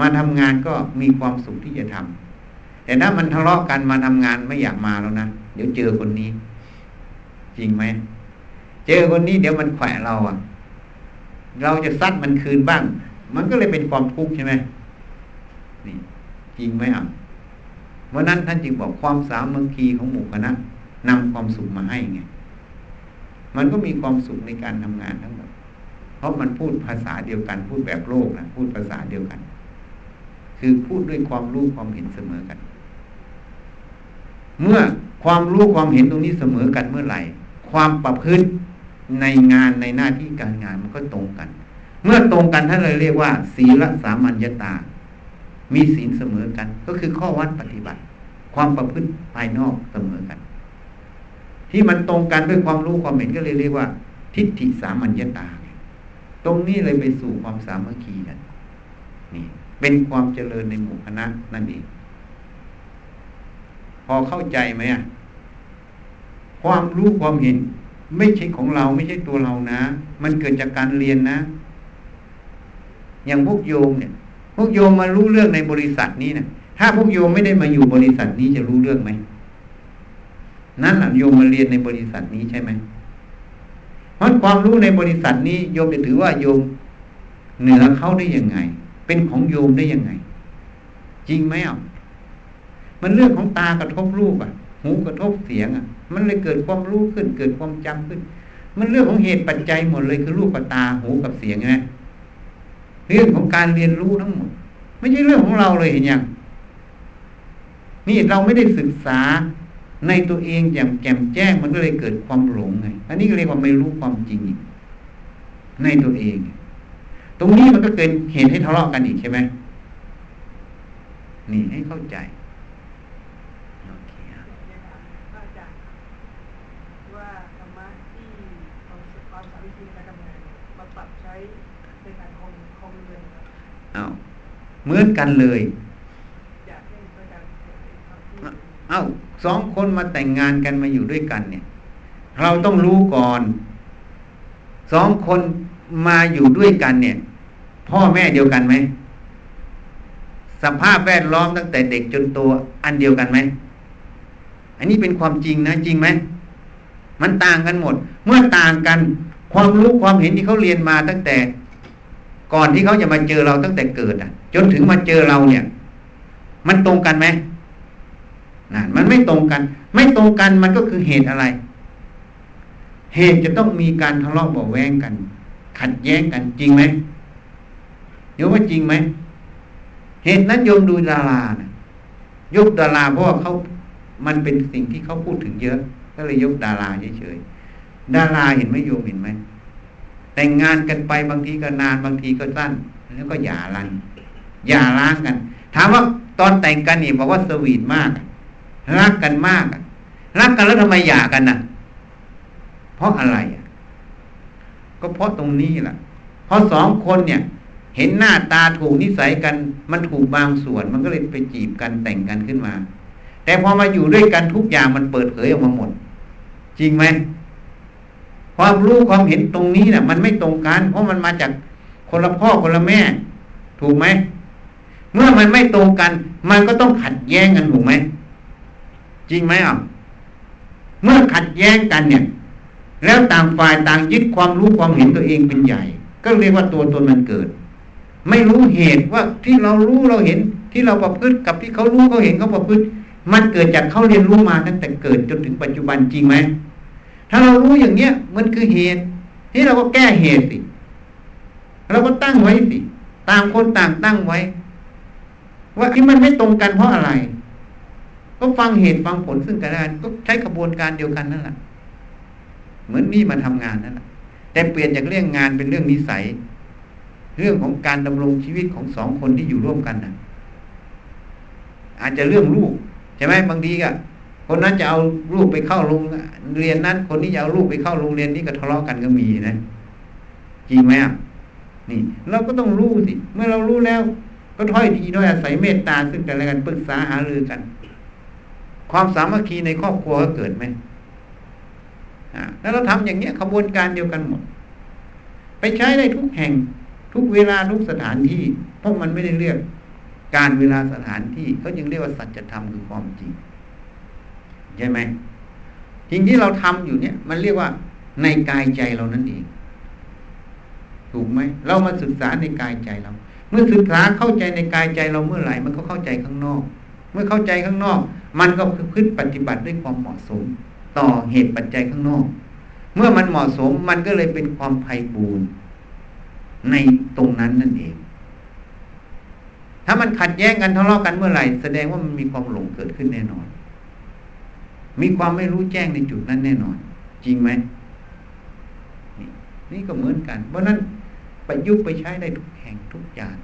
มาทำงานก็มีความสุขที่จะทำแต่ถ้ามันทะเลาะกันมาทำงานไม่อยากมาแล้วนะเดี๋ยวเจอคนนี้จริงไหมเจอคนนี้เดี๋ยวมันแขวะเราอ่ะเราจะซัดมันคืนบ้างมันก็เลยเป็นความทุกข์ใช่ไหมนี่จริงไหมอ่ะเพราะนั้นท่านจึงบอกความสามัคคีของหมู่คณะนำความสุขมาให้ไงมันก็มีความสุขในการทำงานทั้งหมดเพราะมันพูดภาษาเดียวกันพูดแบบโลกนะพูดภาษาเดียวกันคือพูดด้วยความรู้ความเห็นเสมอกันเมื่อความรู้ความเห็นตรงนี้เสมอกันเมื่อไหร่ความประพฤติในงานในหน้าที่การงานมันก็ตรงกันเมื่อตรงกันท่านเลยเรียกว่าศีลสามัญญตามีศีลเสมอกันก็คือข้อวัดปฏิบัติความประพฤติภายนอกเสมอกันที่มันตรงกันด้วยความรู้ความเห็นก็เลยเรียกว่าทิฏฐิสามัญญตาตรงนี้เลยไปสู่ความสามัคคีกันนี่เป็นความเจริญในหมู่คณะนั่นเองพอเข้าใจไหมอ่ะความรู้ความเห็นไม่ใช่ของเราไม่ใช่ตัวเรานะมันเกิดจากการเรียนนะอย่างพวกโยมเนี่ยพวกโยมมารู้เรื่องในบริษัทนี้นะถ้าพวกโยมไม่ได้มาอยู่บริษัทนี้จะรู้เรื่องไหมนั่นแหละโยมมาเรียนในบริษัทนี้ใช่ไหมเพราะความรู้ในบริษัทนี้โยมจะถือว่าโยมเหนือเขาได้ยังไงเป็นของโยมได้ยังไงจริงไหมอ่ะมันเรื่องของตากระทบรูปอ่ะหูกระทบเสียงอ่ะมันเลยเกิดความรู้ขึ้นเกิดความจำขึ้นมันเรื่องของเหตุปัจจัยหมดเลยคือรูปกับตาหูกับเสียงไงเรื่องของการเรียนรู้ทั้งหมดไม่ใช่เรื่องของเราเลยเห็นยังนี่เราไม่ได้ศึกษาในตัวเองอย่างแจ่มแจ้งมันก็เลยเกิดความหลงไงอันนี้เรียกว่าไม่รู้ความจริงในตัวเองตรงนี้มันก็เกิดเหตุให้ทะเลาะกันอีกใช่ไหมนี่ให้เข้าใจโอเคครับอาจารย์ว่าธรรมะที่เอาความสามัคคีในการทำงานมาปรับใช้ในการคงเรือนครับอ้าวเหมือนกันเลยอ้าวสองคนมาแต่งงานกันมาอยู่ด้วยกันเนี่ยเราต้องรู้ก่อนสองคนมาอยู่ด้วยกันเนี่ยพ่อแม่เดียวกันไหมสภาพแวดล้อมตั้งแต่เด็กจนโตอันเดียวกันไหมอันนี้เป็นความจริงนะจริงไหมมันต่างกันหมดเมื่อต่างกันความรู้ความเห็นที่เขาเรียนมาตั้งแต่ก่อนที่เขาจะมาเจอเราตั้งแต่เกิดอ่ะจนถึงมาเจอเราเนี่ยมันตรงกันไหมนั่นมันไม่ตรงกันไม่ตรงกันมันก็คือเหตุอะไรเหตุจะต้องมีการทะเลาะเบาะแว้งกันขัดแย้งกันจริงไหมโยมว่าจริงไหมเหตุนั้นโยมดูดารานะยกดาราเพราะว่าเขามันเป็นสิ่งที่เขาพูดถึงเยอะก็เลยยกดาราเฉยๆดาราเห็นไหมโยมเห็นไหมแต่งงานกันไปบางทีก็นานบางทีก็สั้นแล้วก็หย่าร้างกันถามว่าตอนแต่งกันนี่บอกว่าสวีทมากรักกันมากรักกันแล้วทำไมหย่ากันน่ะเพราะอะไรก็เพราะตรงนี้แหละเพราะสองคนเนี่ยเห็นหน้าตาถูกนิสัยกันมันถูกบางส่วนมันก็เลยไปจีบกันแต่งกันขึ้นมาแต่พอมาอยู่ด้วยกันทุกอย่างมันเปิดเผยออกมาหมดจริงไหมความรู้ความเห็นตรงนี้น่ะมันไม่ตรงกันเพราะมันมาจากคนละพ่อคนละแม่ถูกไหมเมื่อมันไม่ตรงกันมันก็ต้องขัดแย้งกันถูกไหมจริงไหมอ่ะเมื่อขัดแย้งกันเนี่ยแล้วต่างฝ่ายต่างยึดความรู้ความเห็นตัวเองเป็นใหญ่ก็เรียกว่าตัวตนมันเกิดไม่รู้เหตุว่าที่เรารู้เราเห็นที่เราประพฤติกับที่เขารู้เขาเห็นเขาประพฤติมันเกิดจากเขาเรียนรู้มาตั้งแต่เกิดจนถึงปัจจุบันจริงไหมถ้าเรารู้อย่างเนี้ยมันคือเหตุนี่เราก็แก้เหตุสิเราก็ตั้งไว้สิต่างคนต่างตั้งไว้ ว่าที่มันไม่ตรงกันเพราะอะไรก็ฟังเหตุฟังผลซึ่งกันและกันก็ใช้กระบวนการเดียวกันนั่นแหละเหมือนนี่มาทำงานนั่นแหละแต่เปลี่ยนจากเรื่องงานเป็นเรื่องนิสัยเรื่องของการดำรงชีวิตของสองคนที่อยู่ร่วมกันนะอาจจะเรื่องลูกใช่ไหมบางทีก็คนนั้นจะเอาลูกไปเข้าโรงเรียนนั้นคนนี้จะเอาลูกไปเข้าโรงเรียนนี้ก็ทะเลาะกันก็มีนะจริงไหมอ่ะนี่เราก็ต้องรู้สิเมื่อเรารู้แล้วก็ถ้อยทีถ้อยอาศัยเมตตาซึ่งกันและกันปรึกษาหารือกันความสามัคคีในครอบครัวก็เกิดไหมแล้วเราทำอย่างเนี้ยขบวนการเดียวกันหมดไปใช้ได้ทุกแห่งทุกเวลาทุกสถานที่เพราะมันไม่ได้เลือกการเวลาสถานที่เขายังเรียกว่าสัจธรรมคือความจริงใช่ไหมจริงที่เราทำอยู่เนี่ยมันเรียกว่าในกายใจเรานั่นเองถูกไหมเรามาศึกษาในกายใจเราเมื่อศึกษาเข้าใจในกายใจเราเมื่อไหร่มันก็เข้าใจข้างนอกเมื่อเข้าใจข้างนอกมันก็คือพึ่งปฏิบัติด้วยความเหมาะสมต่อเหตุปัจจัยข้างนอกเมื่อมันเหมาะสมมันก็เลยเป็นความไพบูลย์ในตรงนั้นนั่นเองถ้ามันขัดแย้งกันทะเลาะกันเมื่อไหร่แสดงว่ามันมีความหลงเกิดขึ้นแน่นอนมีความไม่รู้แจ้งในจุดนั้นแน่นอนจริงไหม นี่ก็เหมือนกันเพราะนั้นประยุกต์ไปใช้ได้ทุกแห่งทุกอย่าง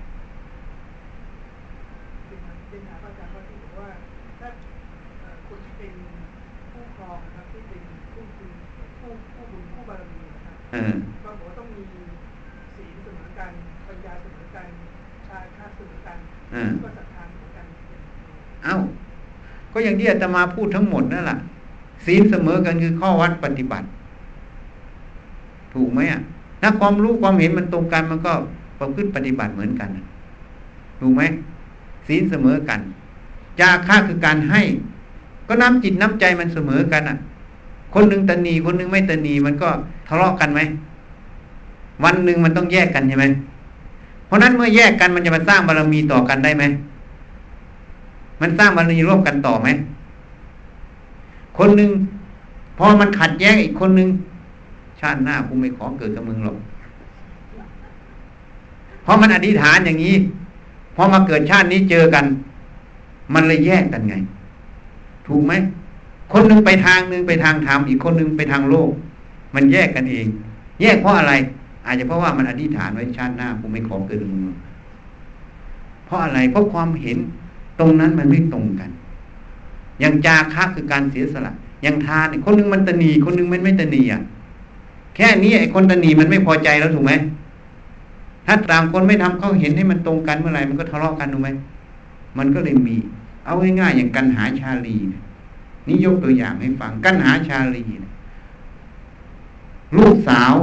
ก็บอกว่าต้องมีศีลเสมอกันปัญญาเสมอกันชาคาเสมอกันก็ศรัทธาเสมอกันเอ้าก็อย่างที่อาตมาพูดทั้งหมดนั่นแหละศีลเสมอกันคือข้อวัดปฏิบัติถูกไหมอ่ะถ้าความรู้ความเห็นมันตรงกันมันก็ประพฤติปฏิบัติเหมือนกันถูกไหมศีลเสมอกันชาคาคือการให้ก็น้ำจิตน้ำใจมันเสมอกันอ่ะคนหนึ่งตนีคนหนึ่งไม่ตนีมันก็ทะเลาะกันไหมวันหนึ่งมันต้องแยกกันใช่ไหมเพราะนั้นเมื่อแยกกันมันจะมาสร้างบารมีต่อกันได้ไหมมันสร้างบารมีร่วมกันต่อไหมคนหนึ่งพอมันขัดแย้งอีกคนหนึ่งชาติหน้ากูไม่ขอเกิดกับมึงหรอกเพราะมันอธิษฐานอย่างนี้พอมาเกิดชาตินี้เจอกันมันเลยแยกกันไงถูกไหมคนหนึ่งไปทางหนึ่งไปทางธรรมอีกคนหนึ่งไปทางโลกมันแยกกันเองแยกเพราะอะไรอาจจะเพราะว่ามันอธิษฐานไว้ชาติหน้ากูไม่ขอเกิดมึงเพราะอะไรเพราะความเห็นตรงนั้นมันไม่ตรงกันอย่างจาคะคือการเสียสละอย่างทานคนหนึ่งมันตนีคนหนึ่งมันไม่ตนีอ่ะแค่นี้ไอ้คนตนีมันไม่พอใจแล้วถูกไหมถ้าต่างคนไม่ทำเขาเห็นให้มันตรงกันเมื่อไหร่มันก็ทะเลาะกันถูกไหมมันก็เลยมีเอาง่ายๆอย่างกันหาชาลีนี่ยกตัวอย่างให้ฟังกันหาชาลีลูกสาว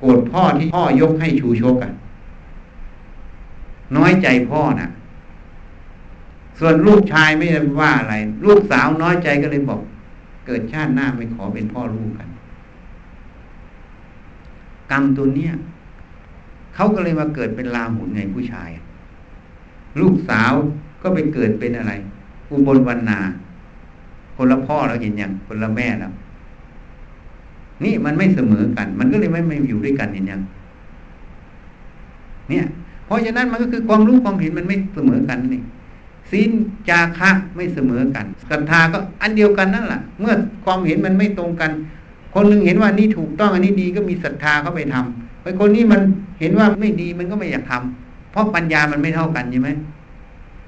โกรธพ่อที่พ่อยกให้ชูชกกันน้อยใจพ่อนะส่วนลูกชายไม่ได้ว่าอะไรลูกสาวน้อยใจก็เลยบอกเกิดชาติหน้าไม่ขอเป็นพ่อลูกกันกรรมตัวเนี้ยเขาก็เลยมาเกิดเป็นราหุลไงผู้ชายลูกสาวก็ไปเกิดเป็นอะไรอุบลวรรณาคนละพ่อแล้วเห็นยังคนละแม่แล้วนี่มันไม่เสมอกันมันก็เลยไม่อยู่ด้วยกันเห็นยังเนี่ยเพราะฉะนั้นมันก็คือความรู้ความเห็นมันไม่เสมอกันนี่ศีลจาคะไม่เสมอกันศรัทธาก็อันเดียวกันนั่นแหละเมื่อความเห็นมันไม่ตรงกันคนนึงเห็นว่านี่ถูกต้องอันนี้ดีก็มีศรัทธาเข้าไปทำไอ้คนนี้มันเห็นว่าไม่ดีมันก็ไม่อยากทำเพราะปัญญามันไม่เท่ากันใช่ไหม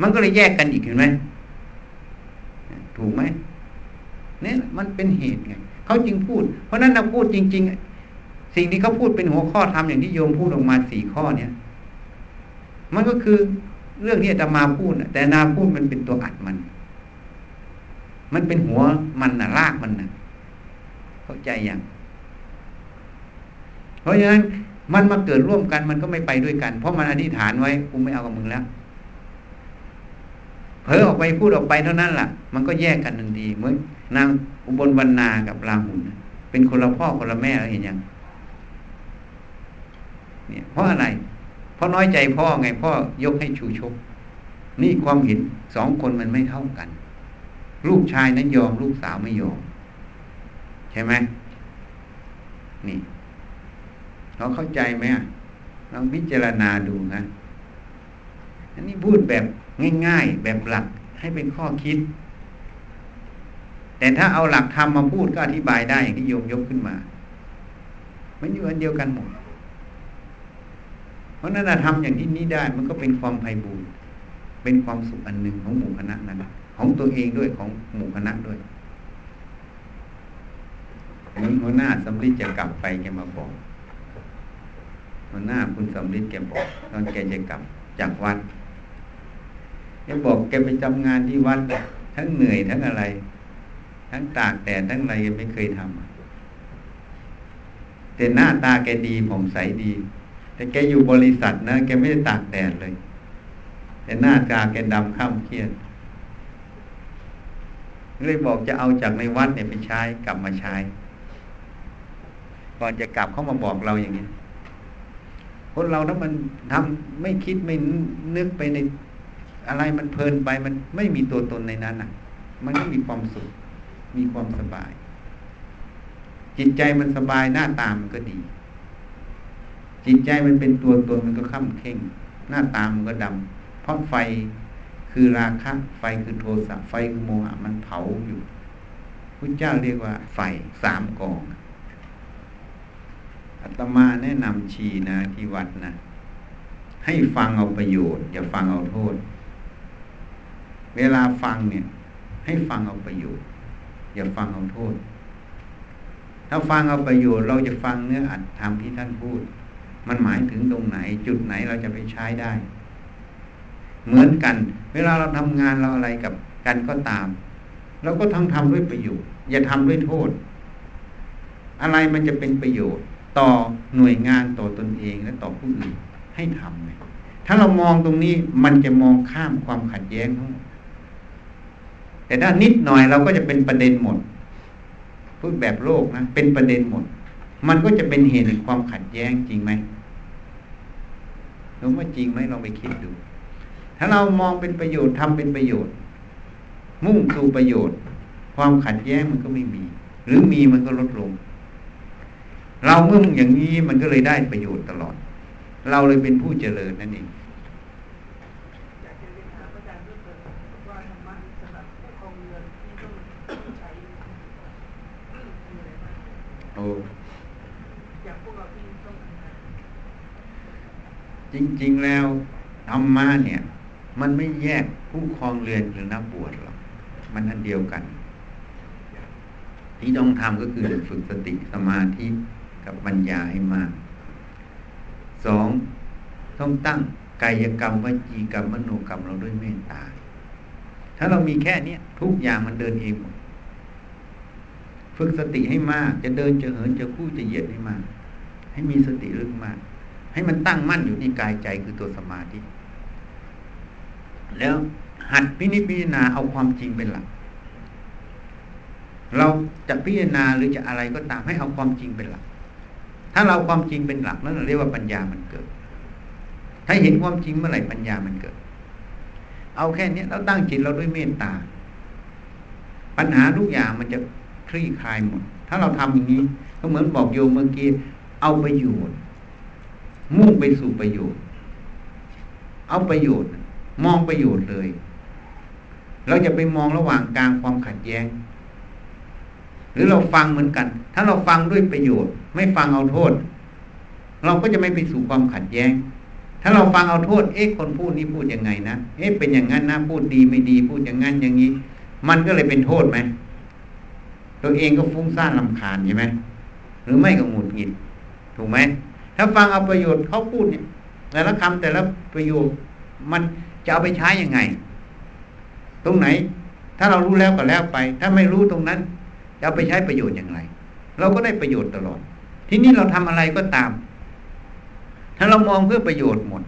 มันก็เลยแยกกันอีกเห็นไหมถูกไหมเนี่ยมันเป็นเหตุไงเขาจึงพูดเพราะนั้นเราพูดจริงๆสิ่งที่เขาพูดเป็นหัวข้อธรรมอย่างที่โยมพูดออกมา4ข้อเนี่ยมันก็คือเรื่องที่อาตมาพูดแต่นาพูดมันเป็นตัวอัดมันเป็นหัวมันน่ะรากมันน่ะเข้าใจยังเพราะฉะนั้นมันมาเกิดร่วมกันมันก็ไม่ไปด้วยกันเพราะมันอธิษฐานไว้กูไม่เอากับมึงแล้วเผลอออกไปพูดออกไปเท่านั้นล่ะมันก็แยกกันทันทีเหมือนนางอุบลวรรณากับราหุลเป็นคนละพ่อคนละแม่แล้วเห็นยังเนี่ยเพราะอะไรเพราะน้อยใจพ่อไงพ่อยกให้ชูชกนี่ความเห็นสองคนมันไม่เท่ากันลูกชายนั้นยอมลูกสาวไม่ยอมใช่ไหมนี่เราเข้าใจไหมลองพิจารณาดูนะ อันนี้พูดแบบง่ายๆแบบหลักให้เป็นข้อคิดแต่ถ้าเอาหลักธรรมมาพูดก็อธิบายได้อย่างที่โยมยกขึ้นมามันอยู่อันเดียวกันหมดเพราะนั้นทำอย่างที่นี้ได้มันก็เป็นความไพบูลย์เป็นความสุขอันหนึ่งของหมู่คณะนั้นของตัวเองด้วยของหมู่คณะด้วยนี้หัวหน้าสำลิดจะกลับไปแกมาบอกหัวหน้าคุณสำลิดแกบอกตอนแกจะกลับจากวัดแกบอกแกไปทำงานที่วัดทั้งเหนื่อยทั้งอะไรทั้งตากแดดทั้งอะไรแกไม่เคยทำแต่หน้าตาแกดีผ่องใสดีแต่แกอยู่บริษัทนะแกไม่ได้ตากแดดเลยแต่หน้าตาแกดำข้ามเครียดเลยบอกจะเอาจากในวัดเนี่ยไปใช้กลับมาใช้ก่อนจะกลับเขามาบอกเราอย่างนี้คนเราถ้ามันทำไม่คิดไม่นึกไปในอะไรมันเพลินไปมันไม่มีตัวตนในนั้นอ่ะมันไม่มีความสุขมีความสบายจิตใจมันสบายหน้าตามันก็ดีจิตใจมันเป็นตัวตนมันก็ค่ำเข่งหน้าตามันก็ดำเพราะไฟคือราคะไฟคือโทสะไฟคือโมหะมันเผาอยู่พุทธเจ้าเรียกว่าไฟสามกองอาตมาแนะนำชีนะที่วัดนะให้ฟังเอาประโยชน์อย่าฟังเอาโทษเวลาฟังเนี่ยให้ฟังเอาประโยชน์อย่าฟังเอาโทษถ้าฟังเอาประโยชน์เราจะฟังเนื้ออัดธรรมที่ท่านพูดมันหมายถึงตรงไหนจุดไหนเราจะไปใช้ได้เหมือนกันเวลาเราทำงานเราอะไรกับกันก็ตามเราก็ทั้งทำด้วยประโยชน์อย่าทำด้วยโทษอะไรมันจะเป็นประโยชน์ต่อหน่วยงานต่อตนเองและต่อผู้อื่นให้ทำเลยถ้าเรามองตรงนี้มันจะมองข้ามความขัดแย้งทั้งหมดแต่ถ้านิดหน่อยเราก็จะเป็นประเด็นหมดพูดแบบโลกนะเป็นประเด็นหมดมันก็จะเป็นเหตุแห่งความขัดแย้งจริงไหมรู้ว่าจริงไหมลองไปคิดดูถ้าเรามองเป็นประโยชน์ทำเป็นประโยชน์มุ่งสู่ประโยชน์ความขัดแย้งมันก็ไม่มีหรือมีมันก็ลดลงเราเมื่อมุ่งอย่างนี้มันก็เลยได้ประโยชน์ตลอดเราเลยเป็นผู้เจริญนั่นเองจริงๆแล้วธรรมะเนี่ยมันไม่แยกผู้ครองเรือนหรือนักบวชหรอกมันอันเดียวกันที่ต้องทำก็คือฝึกสติสมาธิกับปัญญาให้มากสองต้องตั้งกายกรรมวจีกรรมมโนกรรมเราด้วยเมตตาถ้าเรามีแค่นี้ทุกอย่างมันเดินเองหมดฝึกสติให้มากจะเดินจะเหินจะคู่จะเหยียดให้มากให้มีสติลึกมากให้มันตั้งมั่นอยู่ที่กายใจคือตัวสมาธิแล้วหัดพิจารณาเอาความจริงเป็นหลักเราจะพิจารณาหรือจะอะไรก็ตามให้เอาความจริงเป็นหลักถ้าเราความจริงเป็นหลักนั่นเราเรียกว่าปัญญามันเกิดถ้าเห็นความจริงเมื่อไหร่ปัญญามันเกิดเอาแค่นี้เราตั้งจิตเราด้วยเมตตาปัญหาทุกอย่างมันจะคลี่คลายหมดถ้าเราทำอย่างนี้ก็เหมือนบอกโยมเมื่อกี้เอาประโยชน์มุ่งไปสู่ประโยชน์เอาประโยชน์มองประโยชน์เลยเราจะไปมองระหว่างกลางความขัดแย้งหรือเราฟังเหมือนกันถ้าเราฟังด้วยประโยชน์ไม่ฟังเอาโทษเราก็จะไม่ไปสู่ความขัดแย้งถ้าเราฟังเอาโทษเอ๊ะคนพูดนี้พูดยังไงนะเอ๊ะเป็นอย่างนั้นนะพูดดีไม่ดีพูดอย่างนั้นอย่างนี้มันก็เลยเป็นโทษไหมตัวเองก็ฟุ้งซ่านรำคาญใช่ไหมหรือไม่ก็หงุดหงิดถูกไหมถ้าฟังเอาประโยชน์เขาพูดเนี่ยแต่ละคำแต่ละประโยคมันจะเอาไปใช้ยังไงตรงไหนถ้าเรารู้แล้วก็แล้วไปถ้าไม่รู้ตรงนั้นจะเอาไปใช้ประโยชน์อย่างไรเราก็ได้ประโยชน์ตลอดทีนี้เราทำอะไรก็ตามถ้าเรามองเพื่อประโยชน์หมด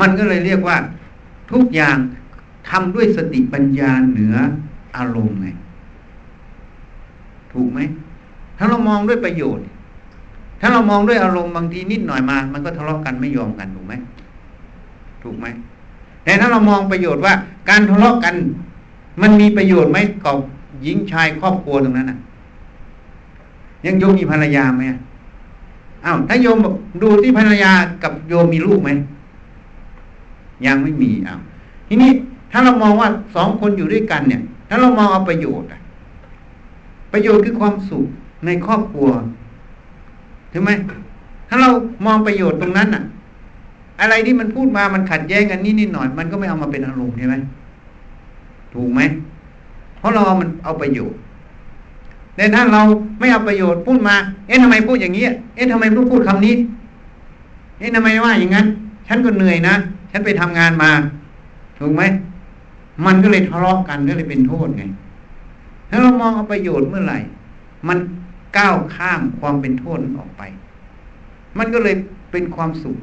มันก็เลยเรียกว่าทุกอย่างทำด้วยสติปัญญาเหนืออารมณ์ไงถูกไหมถ้าเรามองด้วยประโยชน์ถ้าเรามองด้วยอารมณ์บางทีนิดหน่อยมามันก็ทะเลาะกันไม่ยอมกันถูกไหมถูกไหมแต่ถ้าเรามองประโยชน์ว่าการทะเลาะกันมันมีประโยชน์ไหมกับหญิงชายครอบครัวตรงนั้นน่ะยังโยมมีภรรยาไหมอ้าวถ้าโยมดูที่ภรรยากับโยมมีลูกไหม ยังไม่มีเอาทีนี้ถ้าเรามองว่าสองคนอยู่ด้วยกันเนี่ยถ้าเรามองเอาประโยชน์ประโยชน์คือความสุขในครอบครัวถูกไหมถ้าเรามองประโยชน์ตรงนั้นอ่ะอะไรที่มันพูดมามันขัดแย้งกันนิดหน่อยมันก็ไม่เอามาเป็นอารมณ์ใช่ไหมถูกไหมเพราะเรามันเอาประโยชน์แต่ถ้าเราไม่เอาประโยชน์พูดมาเอ๊ะทำไมพูดอย่างนี้เอ๊ะทำไมพูดคำนี้เอ๊ะทำไมว่าอย่างนั้นฉันก็เหนื่อยนะฉันไปทำงานมาถูกไหมมันก็เลยทะเลาะกันก็เลยเป็นโทษไงถ้าเรามองเอาประโยชน์เมื่อไหร่มันก้าวข้ามความเป็นโทษออกไปมันก็เลยเป็นความสุข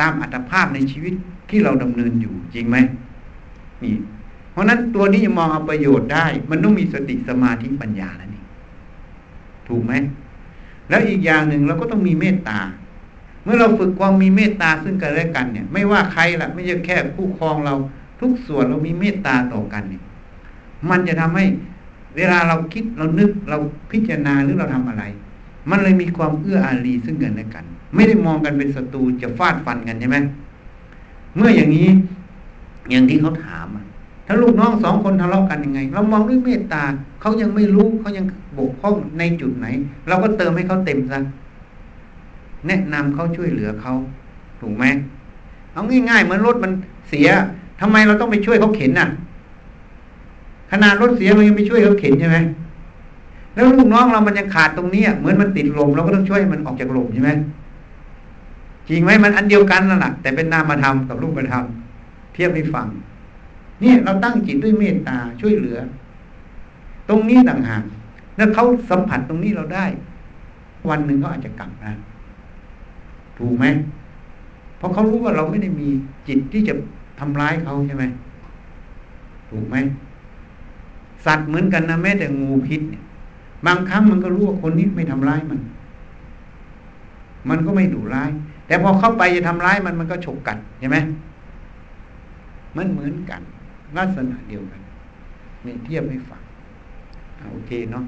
ตามอัตภาพในชีวิตที่เราดำเนินอยู่จริงไหมนี่เพราะนั้นตัวนี้จะมองเอาประโยชน์ได้มันต้องมีสติสมาธิปัญญาแล้วนี่ถูกไหมแล้วอีกอย่างหนึ่งเราก็ต้องมีเมตตาเมื่อเราฝึกความมีเมตตาซึ่งกันและกันเนี่ยไม่ว่าใครละไม่ใช่แค่คู่ครองเราทุกส่วนเรามีเมตตาต่อกันเนี่ยมันจะทำให้เวลาเราคิดเรานึกเราพิจารณาหรือเราทำอะไรมันเลยมีความเอื้ออารีซึ่งกันและกันไม่ได้มองกันเป็นศัตรูจะฟาดฟันกันใช่ไหมเมื่ออย่างนี้อย่างที่เขาถามถ้าลูกน้องสองคนทะเลาะกันยังไงเรามองด้วยเมตตาเขายังไม่รู้เขายังบกพร่องในจุดไหนเราก็เติมให้เขาเต็มซะแนะนำเขาช่วยเหลือเขาถูกไหมเอาง่ายๆเหมือนรถมันเสียทำไมเราต้องไปช่วยเขาเข็นน่ะขนาดรถเสียเรายังไปช่วยเขาเข็นใช่ไหมแล้วลูกน้องเรามันยังขาดตรงนี้เหมือนมันติดลมเราก็ต้องช่วยมันออกจากลมใช่ไหมจริงไหมมันอันเดียวกันนั่นแหละแต่เป็นนามธรรมกับรูปธรรมเทียบให้ฟังนี่เราตั้งจิตด้วยเมตตาช่วยเหลือตรงนี้ต่างหากแล้วเขาสัมผัสตรงนี้เราได้วันหนึ่งเขาอาจจะกลับนะถูกไหมเพราะเขารู้ว่าเราไม่ได้มีจิตที่จะทำร้ายเขาใช่ไหมถูกไหมสัตว์เหมือนกันนะแม้แต่งูพิษเนี่ยบางครั้งมันก็รู้ว่าคนนี้ไม่ทำร้ายมันก็ไม่ดุร้ายแต่พอเข้าไปจะทำร้ายมันก็ฉกกัดใช่ไหมมันเหมือนกันลักษณะเดียวกันนี่เทียบให้ฟังโอเคเนาะ